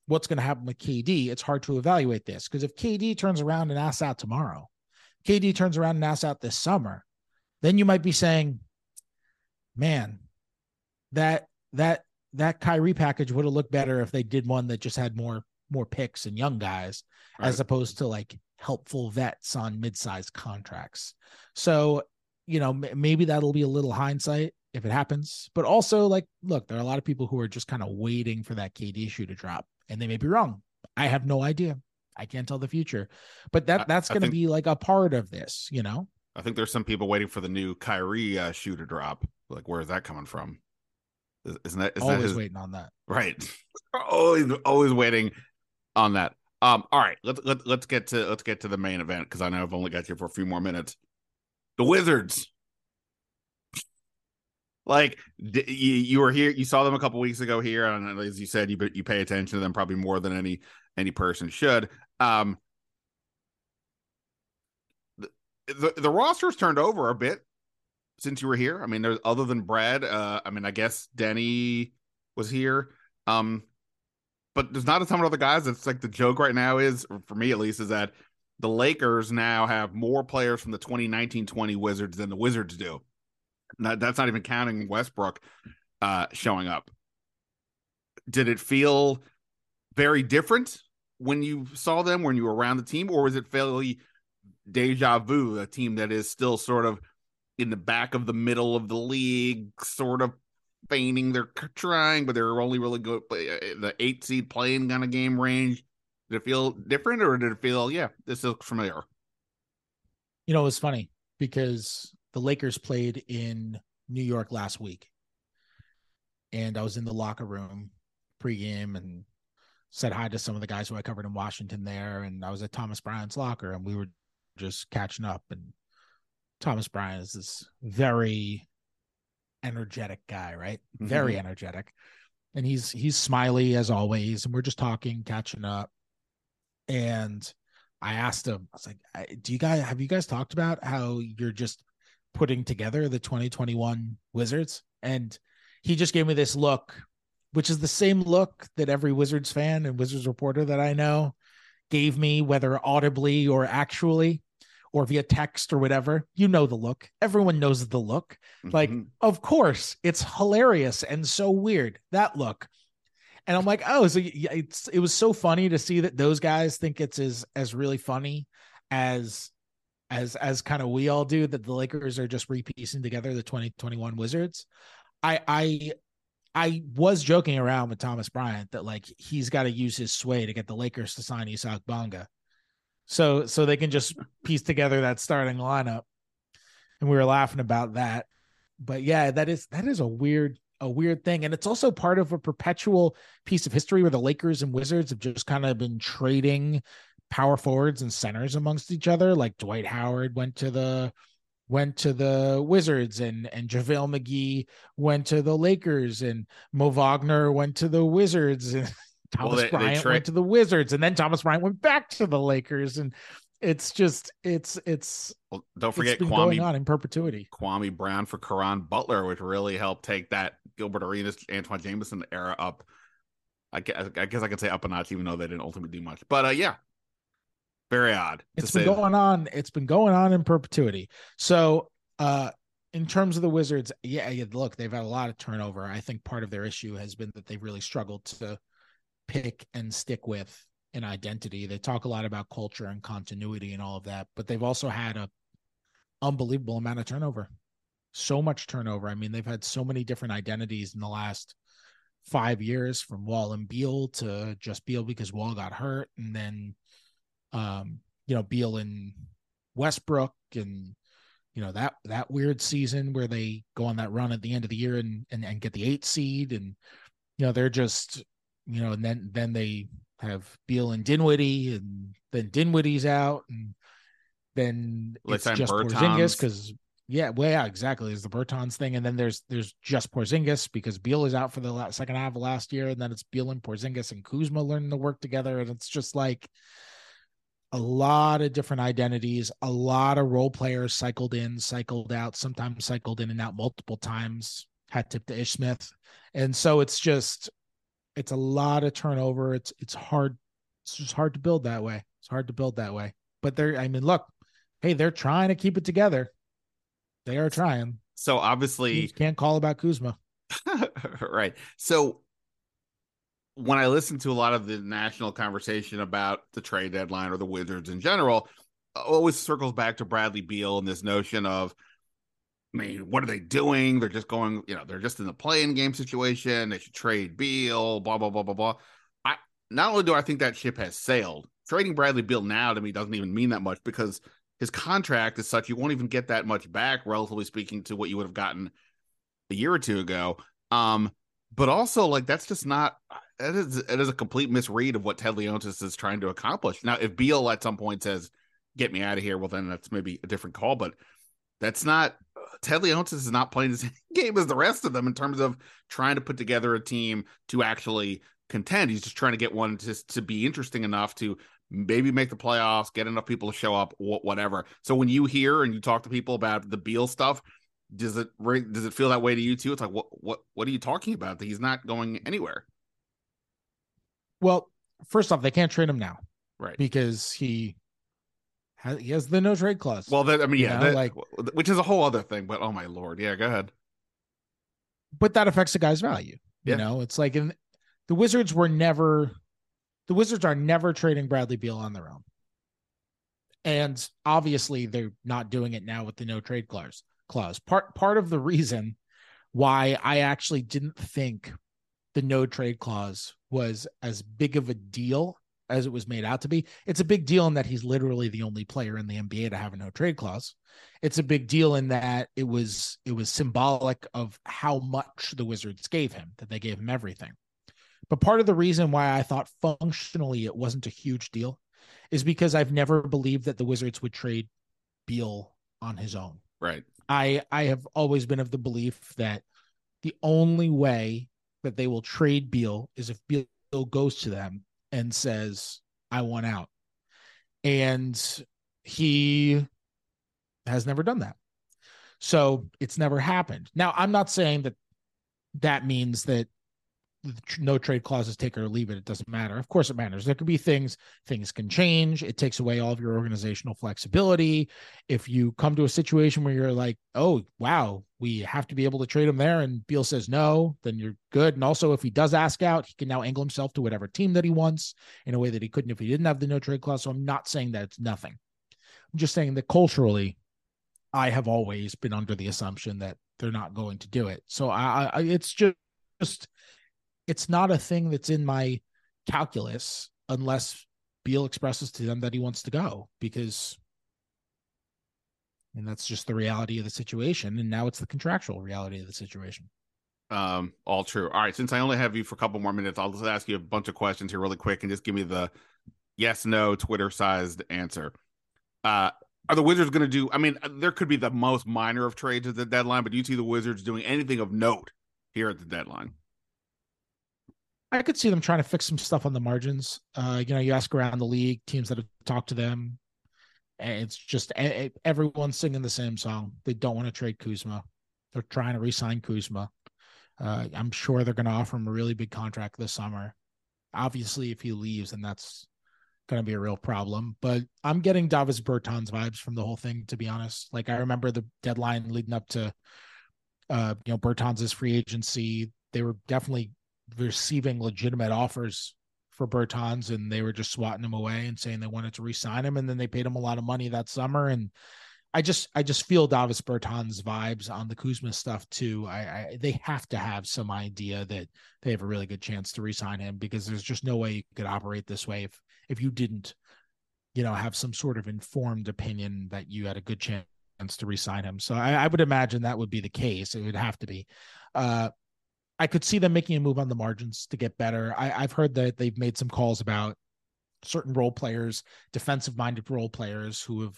what's going to happen with KD, it's hard to evaluate this. Because if KD turns around and asks out tomorrow, KD turns around and asks out this summer, then you might be saying, man, that Kyrie package would have looked better if they did one that just had more picks and young guys, right, as opposed to like helpful vets on mid-sized contracts. So, maybe that'll be a little hindsight if it happens, but also like, look, there are a lot of people who are just kind of waiting for that KD shoe to drop, and they may be wrong. I have no idea. I can't tell the future, but that's going to be like a part of this, I think there's some people waiting for the new Kyrie shoe to drop. Like, where is that coming from? Isn't that always waiting on that? Right. always waiting on that. All right. Let's get to the main event, because I know I've only got here for a few more minutes. The Wizards. Like, you were here, you saw them a couple weeks ago here, and as you said, you pay attention to them probably more than any person should. The roster's turned over a bit since you were here. I mean, there's other than Brad, I guess Deni was here. But there's not a ton of other guys. It's like the joke right now is, for me at least, is that the Lakers now have more players from the 2019-20 Wizards than the Wizards do. That's not even counting Westbrook showing up. Did it feel very different when you saw them, when you were around the team, or was it fairly deja vu, a team that is still sort of in the back of the middle of the league, sort of feigning they're trying, but they're only really good the 8 seed playing kind of game range? Did it feel different, or did it feel, yeah, this looks familiar? It was funny because the Lakers played in New York last week, and I was in the locker room pregame and said hi to some of the guys who I covered in Washington there. And I was at Thomas Bryant's locker, and we were just catching up, and Thomas Bryant is this very energetic guy, right? Mm-hmm. Very energetic. And he's smiley as always. And we're just talking, catching up. And I asked him, I was like, have you guys talked about how you're just putting together the 2021 Wizards? And he just gave me this look, which is the same look that every Wizards fan and Wizards reporter that I know gave me, whether audibly or actually, or via text or whatever. The look. Everyone knows the look. Mm-hmm. Like, of course, it's hilarious and so weird, that look. And I'm like, oh, so it was so funny to see that those guys think it's as really funny as kind of we all do, that the Lakers are just repiecing together the 2021 Wizards. I was joking around with Thomas Bryant that like he's got to use his sway to get the Lakers to sign Isak Bonga, so they can just piece together that starting lineup. And we were laughing about that. But yeah, that is a weird thing. And it's also part of a perpetual piece of history where the Lakers and Wizards have just kind of been trading power forwards and centers amongst each other. Like Dwight Howard went to the Wizards and JaVale McGee went to the Lakers, and Mo Wagner went to the Wizards, and Thomas Bryant went to the Wizards, and then Thomas Bryant went back to the Lakers. And it's just, don't forget going on in perpetuity. Kwame Brown for Caron Butler, which really helped take that Gilbert Arenas, Antoine Jameson era up. I guess I could say up a notch, even though they didn't ultimately do much, but yeah. Very odd. It's been going on in perpetuity. So in terms of the Wizards, yeah, look, they've had a lot of turnover. I think part of their issue has been that they've really struggled to pick and stick with an identity. They talk a lot about culture and continuity and all of that, but they've also had an unbelievable amount of turnover. So much turnover. I mean, they've had so many different identities in the last 5 years, from Wall and Beal to just Beal because Wall got hurt, and then Beal and Westbrook, and that weird season where they go on that run at the end of the year and get the 8 seed, and they're just and then they have Beal and Dinwiddie, and then Dinwiddie's out, and then it's just Porzingis because exactly, it's the Bertans thing, and then there's just Porzingis because Beal is out for the second half of last year, and then it's Beal and Porzingis and Kuzma learning to work together, and it's just like a lot of different identities, a lot of role players cycled in, cycled out, sometimes cycled in and out multiple times. Hat tip to Ish Smith. And so it's a lot of turnover. It's hard. It's just hard to build that way. But they're trying to keep it together. They are trying. So obviously you can't call about Kuzma. Right. So when I listen to a lot of the national conversation about the trade deadline or the Wizards in general, always circles back to Bradley Beal and this notion of, what are they doing? They're just going, they're just in the play-in game situation. They should trade Beal, blah, blah, blah, blah, blah. Not only do I think that ship has sailed, trading Bradley Beal now to me doesn't even mean that much, because his contract is such, you won't even get that much back, relatively speaking, to what you would have gotten a year or two ago. But also, that's just not... It is a complete misread of what Ted Leontis is trying to accomplish. Now, if Beal at some point says, get me out of here, well, then that's maybe a different call. But that's not – Ted Leontis is not playing the same game as the rest of them in terms of trying to put together a team to actually contend. He's just trying to get one to be interesting enough to maybe make the playoffs, get enough people to show up, whatever. So when you hear and you talk to people about the Beal stuff, does it feel that way to you too? It's like, what are you talking about? He's not going anywhere. Well, first off, they can't trade him now, right? Because he has the no trade clause. Well, which is a whole other thing. But oh my lord, yeah, go ahead. But that affects the guy's value. Yeah. It's like the Wizards are never trading Bradley Beal on their own, and obviously they're not doing it now with the no trade clause. Part of the reason why I actually didn't think the no trade clause was as big of a deal as it was made out to be. It's a big deal in that he's literally the only player in the NBA to have a no trade clause. It's a big deal in that it was symbolic of how much the Wizards gave him, that they gave him everything. But part of the reason why I thought functionally it wasn't a huge deal is because I've never believed that the Wizards would trade Beal on his own. Right. I have always been of the belief that the only way that they will trade Beal is if Beal goes to them and says, I want out. And he has never done that. So it's never happened. Now, I'm not saying that means that no trade clauses, take or leave it. It doesn't matter. Of course it matters. There could be things can change. It takes away all of your organizational flexibility. If you come to a situation where you're like, oh, wow, we have to be able to trade him there, and Beal says no, then you're good. And also, if he does ask out, he can now angle himself to whatever team that he wants in a way that he couldn't if he didn't have the no trade clause. So I'm not saying that it's nothing. I'm just saying that culturally, I have always been under the assumption that they're not going to do it. So it's just it's not a thing that's in my calculus unless Beal expresses to them that he wants to go, because, and that's just the reality of the situation. And now it's the contractual reality of the situation. All true. All right. Since I only have you for a couple more minutes, I'll just ask you a bunch of questions here really quick and just give me the yes, no, Twitter sized answer. Are the Wizards going to do, I mean, there could be the most minor of trades at the deadline, but do you see the Wizards doing anything of note here at the deadline? I could see them trying to fix some stuff on the margins. You ask around the league, teams that have talked to them, and it's just everyone's singing the same song. They don't want to trade Kuzma. They're trying to re-sign Kuzma. I'm sure they're going to offer him a really big contract this summer. Obviously, if he leaves, then that's going to be a real problem. But I'm getting Davis Bertans vibes from the whole thing, to be honest. Like, I remember the deadline leading up to, Bertans' free agency. They were definitely receiving legitimate offers for Bertans, and they were just swatting him away and saying they wanted to re-sign him, and then they paid him a lot of money that summer. And I just feel Davis Bertans vibes on the Kuzma stuff too. They have to have some idea that they have a really good chance to re-sign him, because there's just no way you could operate this way if you didn't, have some sort of informed opinion that you had a good chance to re-sign him. So I would imagine that would be the case. It would have to be. I could see them making a move on the margins to get better. I've heard that they've made some calls about certain role players, defensive-minded role players who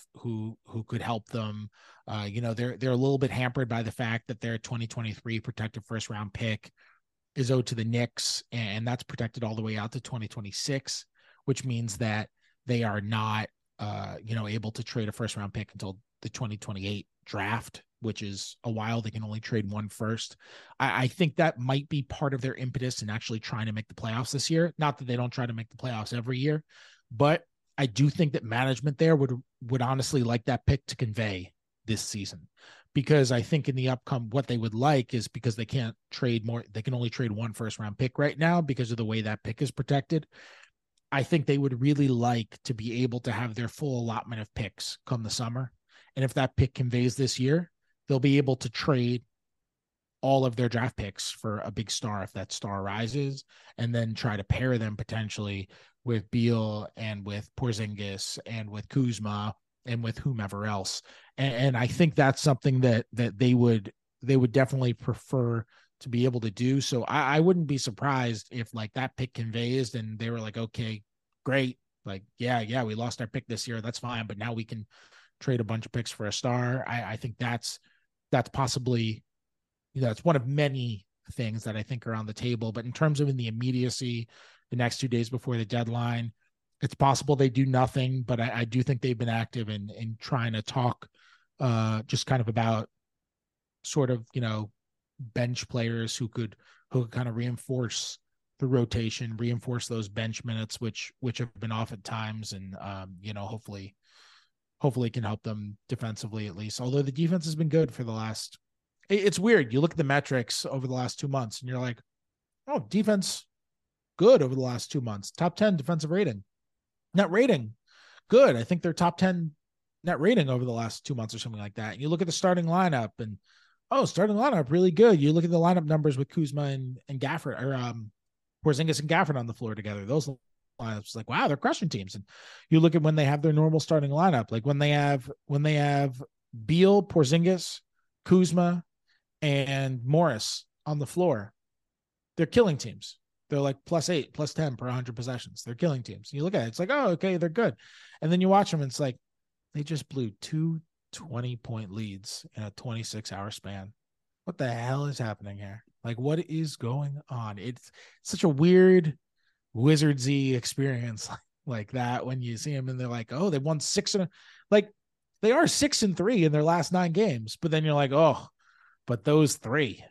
could help them. They're a little bit hampered by the fact that their 2023 protected first-round pick is owed to the Knicks, and that's protected all the way out to 2026, which means that they are not able to trade a first-round pick until the 2028 draft, which is a while. They can only trade one first. I think that might be part of their impetus in actually trying to make the playoffs this year. Not that they don't try to make the playoffs every year, but I do think that management there would honestly like that pick to convey this season, because I think in the upcome, what they would like is, because they can't trade more, they can only trade one first round pick right now because of the way that pick is protected. I think they would really like to be able to have their full allotment of picks come the summer. And if that pick conveys this year, they'll be able to trade all of their draft picks for a big star if that star rises, and then try to pair them potentially with Beal and with Porzingis and with Kuzma and with whomever else. And I think that's something that they would definitely prefer to be able to do. So I wouldn't be surprised if like that pick conveys and they were like, okay, great. Like, yeah, we lost our pick this year. That's fine. But now we can trade a bunch of picks for a star. I think that's possibly, it's one of many things that I think are on the table. But in terms of in the immediacy, the next 2 days before the deadline, it's possible they do nothing. But I do think they've been active in trying to talk just kind of about sort of, bench players who could kind of reinforce the rotation, reinforce those bench minutes, which have been off at times. And, hopefully can help them defensively at least. Although the defense has been good for the last, it's weird. You look at the metrics over the last 2 months and you're like, oh, defense good over the last 2 months, top 10 defensive rating, net rating good. I think they're top 10 net rating over the last 2 months or something like that. And you look at the starting lineup and, oh, starting lineup really good. You look at the lineup numbers with Kuzma and Gafford, or Porzingis and Gafford on the floor together. Those lineups, like, wow, they're crushing teams. And you look at when they have their normal starting lineup, like when they have Beal, Porzingis, Kuzma, and Morris on the floor, they're killing teams. They're like +8, +10 per 100 possessions. They're killing teams. And you look at it, it's like, oh, okay, they're good. And then you watch them, and it's like they just blew two 20-point leads in a 26-hour span. What the hell is happening here? Like, what is going on? It's such a weird Wizardsy experience like that when you see them and they're like, oh, they won 6 and like they are 6-3 in their last 9 games, but then you're like, oh, but those three,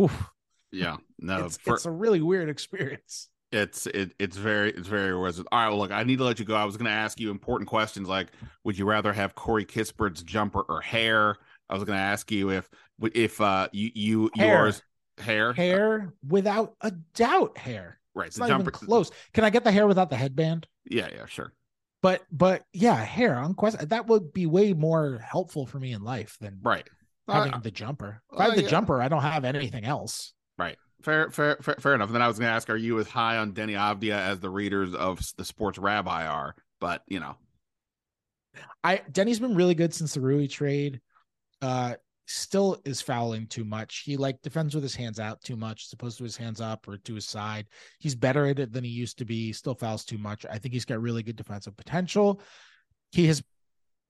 oof, Yeah, no, it's a really weird experience. It's very Wizards. All right, well, look, I need to let you go. I was going to ask you important questions like, would you rather have Corey Kispert's jumper or hair? I was going to ask you if hair. Yours hair without a doubt hair. Right, it's not even close. Can I get the hair without the headband? Yeah, sure. But yeah, hair on Quest, that would be way more helpful for me in life than having the jumper. If I have the jumper, I don't have anything else. Right. Fair enough. And then I was going to ask, are you as high on Deni Avdija as the readers of the Sports Rabbi are? But, you know. Denny's been really good since the Rui trade. Still is fouling too much. He defends with his hands out too much as opposed to his hands up or to his side. He's better at it than he used to be. Still fouls too much. I think he's got really good defensive potential. He has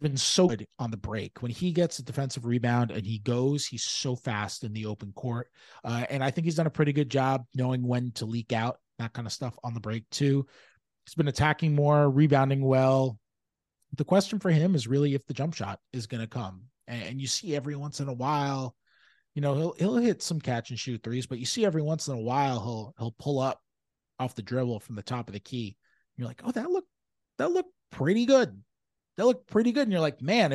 been so good on the break. When he gets a defensive rebound and he goes, he's so fast in the open court. And I think he's done a pretty good job knowing when to leak out, that kind of stuff on the break too. He's been attacking more, rebounding well. The question for him is really if the jump shot is going to come. And you see every once in a while, you know, he'll hit some catch and shoot threes, but you see every once in a while he'll pull up off the dribble from the top of the key. And you're like, oh, that looked pretty good. That looked pretty good. And you're like, man,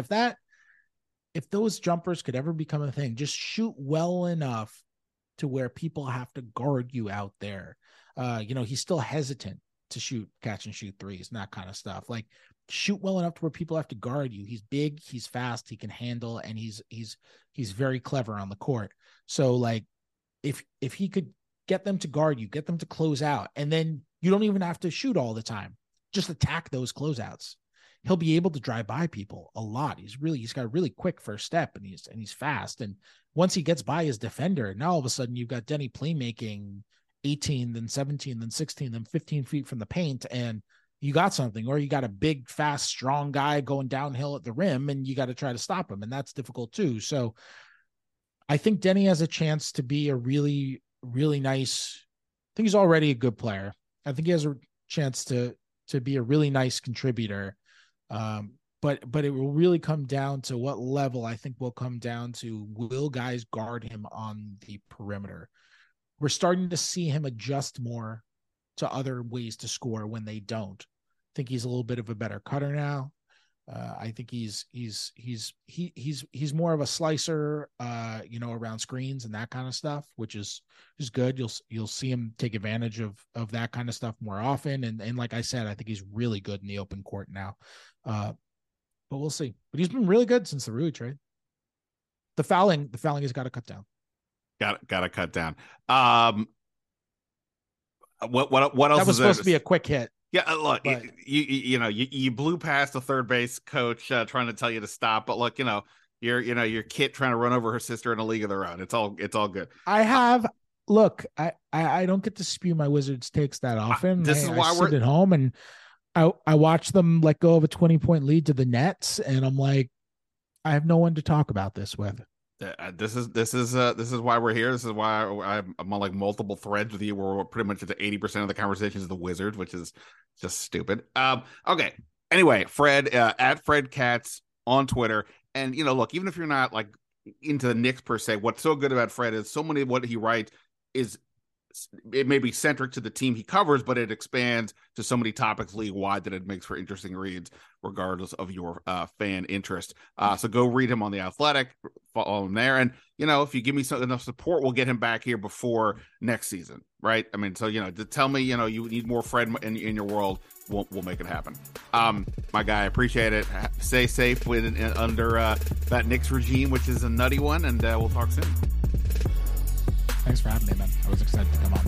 if those jumpers could ever become a thing, just shoot well enough to where people have to guard you out there. You know, he's still hesitant to shoot catch and shoot threes and that kind of stuff. Like, shoot well enough to where people have to guard you. He's big, he's fast, he can handle, and he's very clever on the court. So if he could get them to guard you, get them to close out, and then you don't even have to shoot all the time, just attack those closeouts. He'll be able to drive by people a lot. He's got a really quick first step, and he's fast. And once he gets by his defender, now all of a sudden you've got Deni playmaking 18, then 17, then 16, then 15 feet from the paint, and you got something. Or you got a big, fast, strong guy going downhill at the rim, and you got to try to stop him, and that's difficult too. So I think Deni has a chance to be a really, really nice. I think he's already a good player. I think he has a chance to be a really nice contributor. But it will really come down to what level. I think will come down to, will guys guard him on the perimeter? We're starting to see him adjust more to other ways to score when they don't. I think he's a little bit of a better cutter now. I think he's more of a slicer, you know, around screens and that kind of stuff, which is good. You'll see him take advantage of that kind of stuff more often. And like I said, I think he's really good in the open court now. But we'll see. But he's been really good since the Rui trade. The fouling has got to cut down. Got to cut down. What else? That was supposed to be a quick hit. Yeah, look, you blew past the third base coach trying to tell you to stop, but look, you know, your kid trying to run over her sister in a league of their own. It's all good. I don't get to spew my Wizards takes that often. This is why we're at home, and I watched them let go of a 20-point lead to the Nets, and I'm like, I have no one to talk about this with. This is why we're here. This is why I'm on multiple threads with you, where we're pretty much at 80% of the conversations of the Wizards, which is just stupid. Okay. Anyway, Fred at Fred Katz on Twitter, and you know, look, even if you're not into the Knicks per se, what's so good about Fred is so many of what he writes is, it may be centric to the team he covers, but it expands to so many topics league wide that it makes for interesting reads, regardless of your fan interest. So go read him on The Athletic, follow him there. And, you know, if you give me enough support, we'll get him back here before next season. Right. I mean, so, you know, to tell me, you know, you need more Fred in your world. We'll make it happen. My guy, I appreciate it. Stay safe under that Knicks regime, which is a nutty one. And we'll talk soon. Thanks for having me, man. I was excited to come on.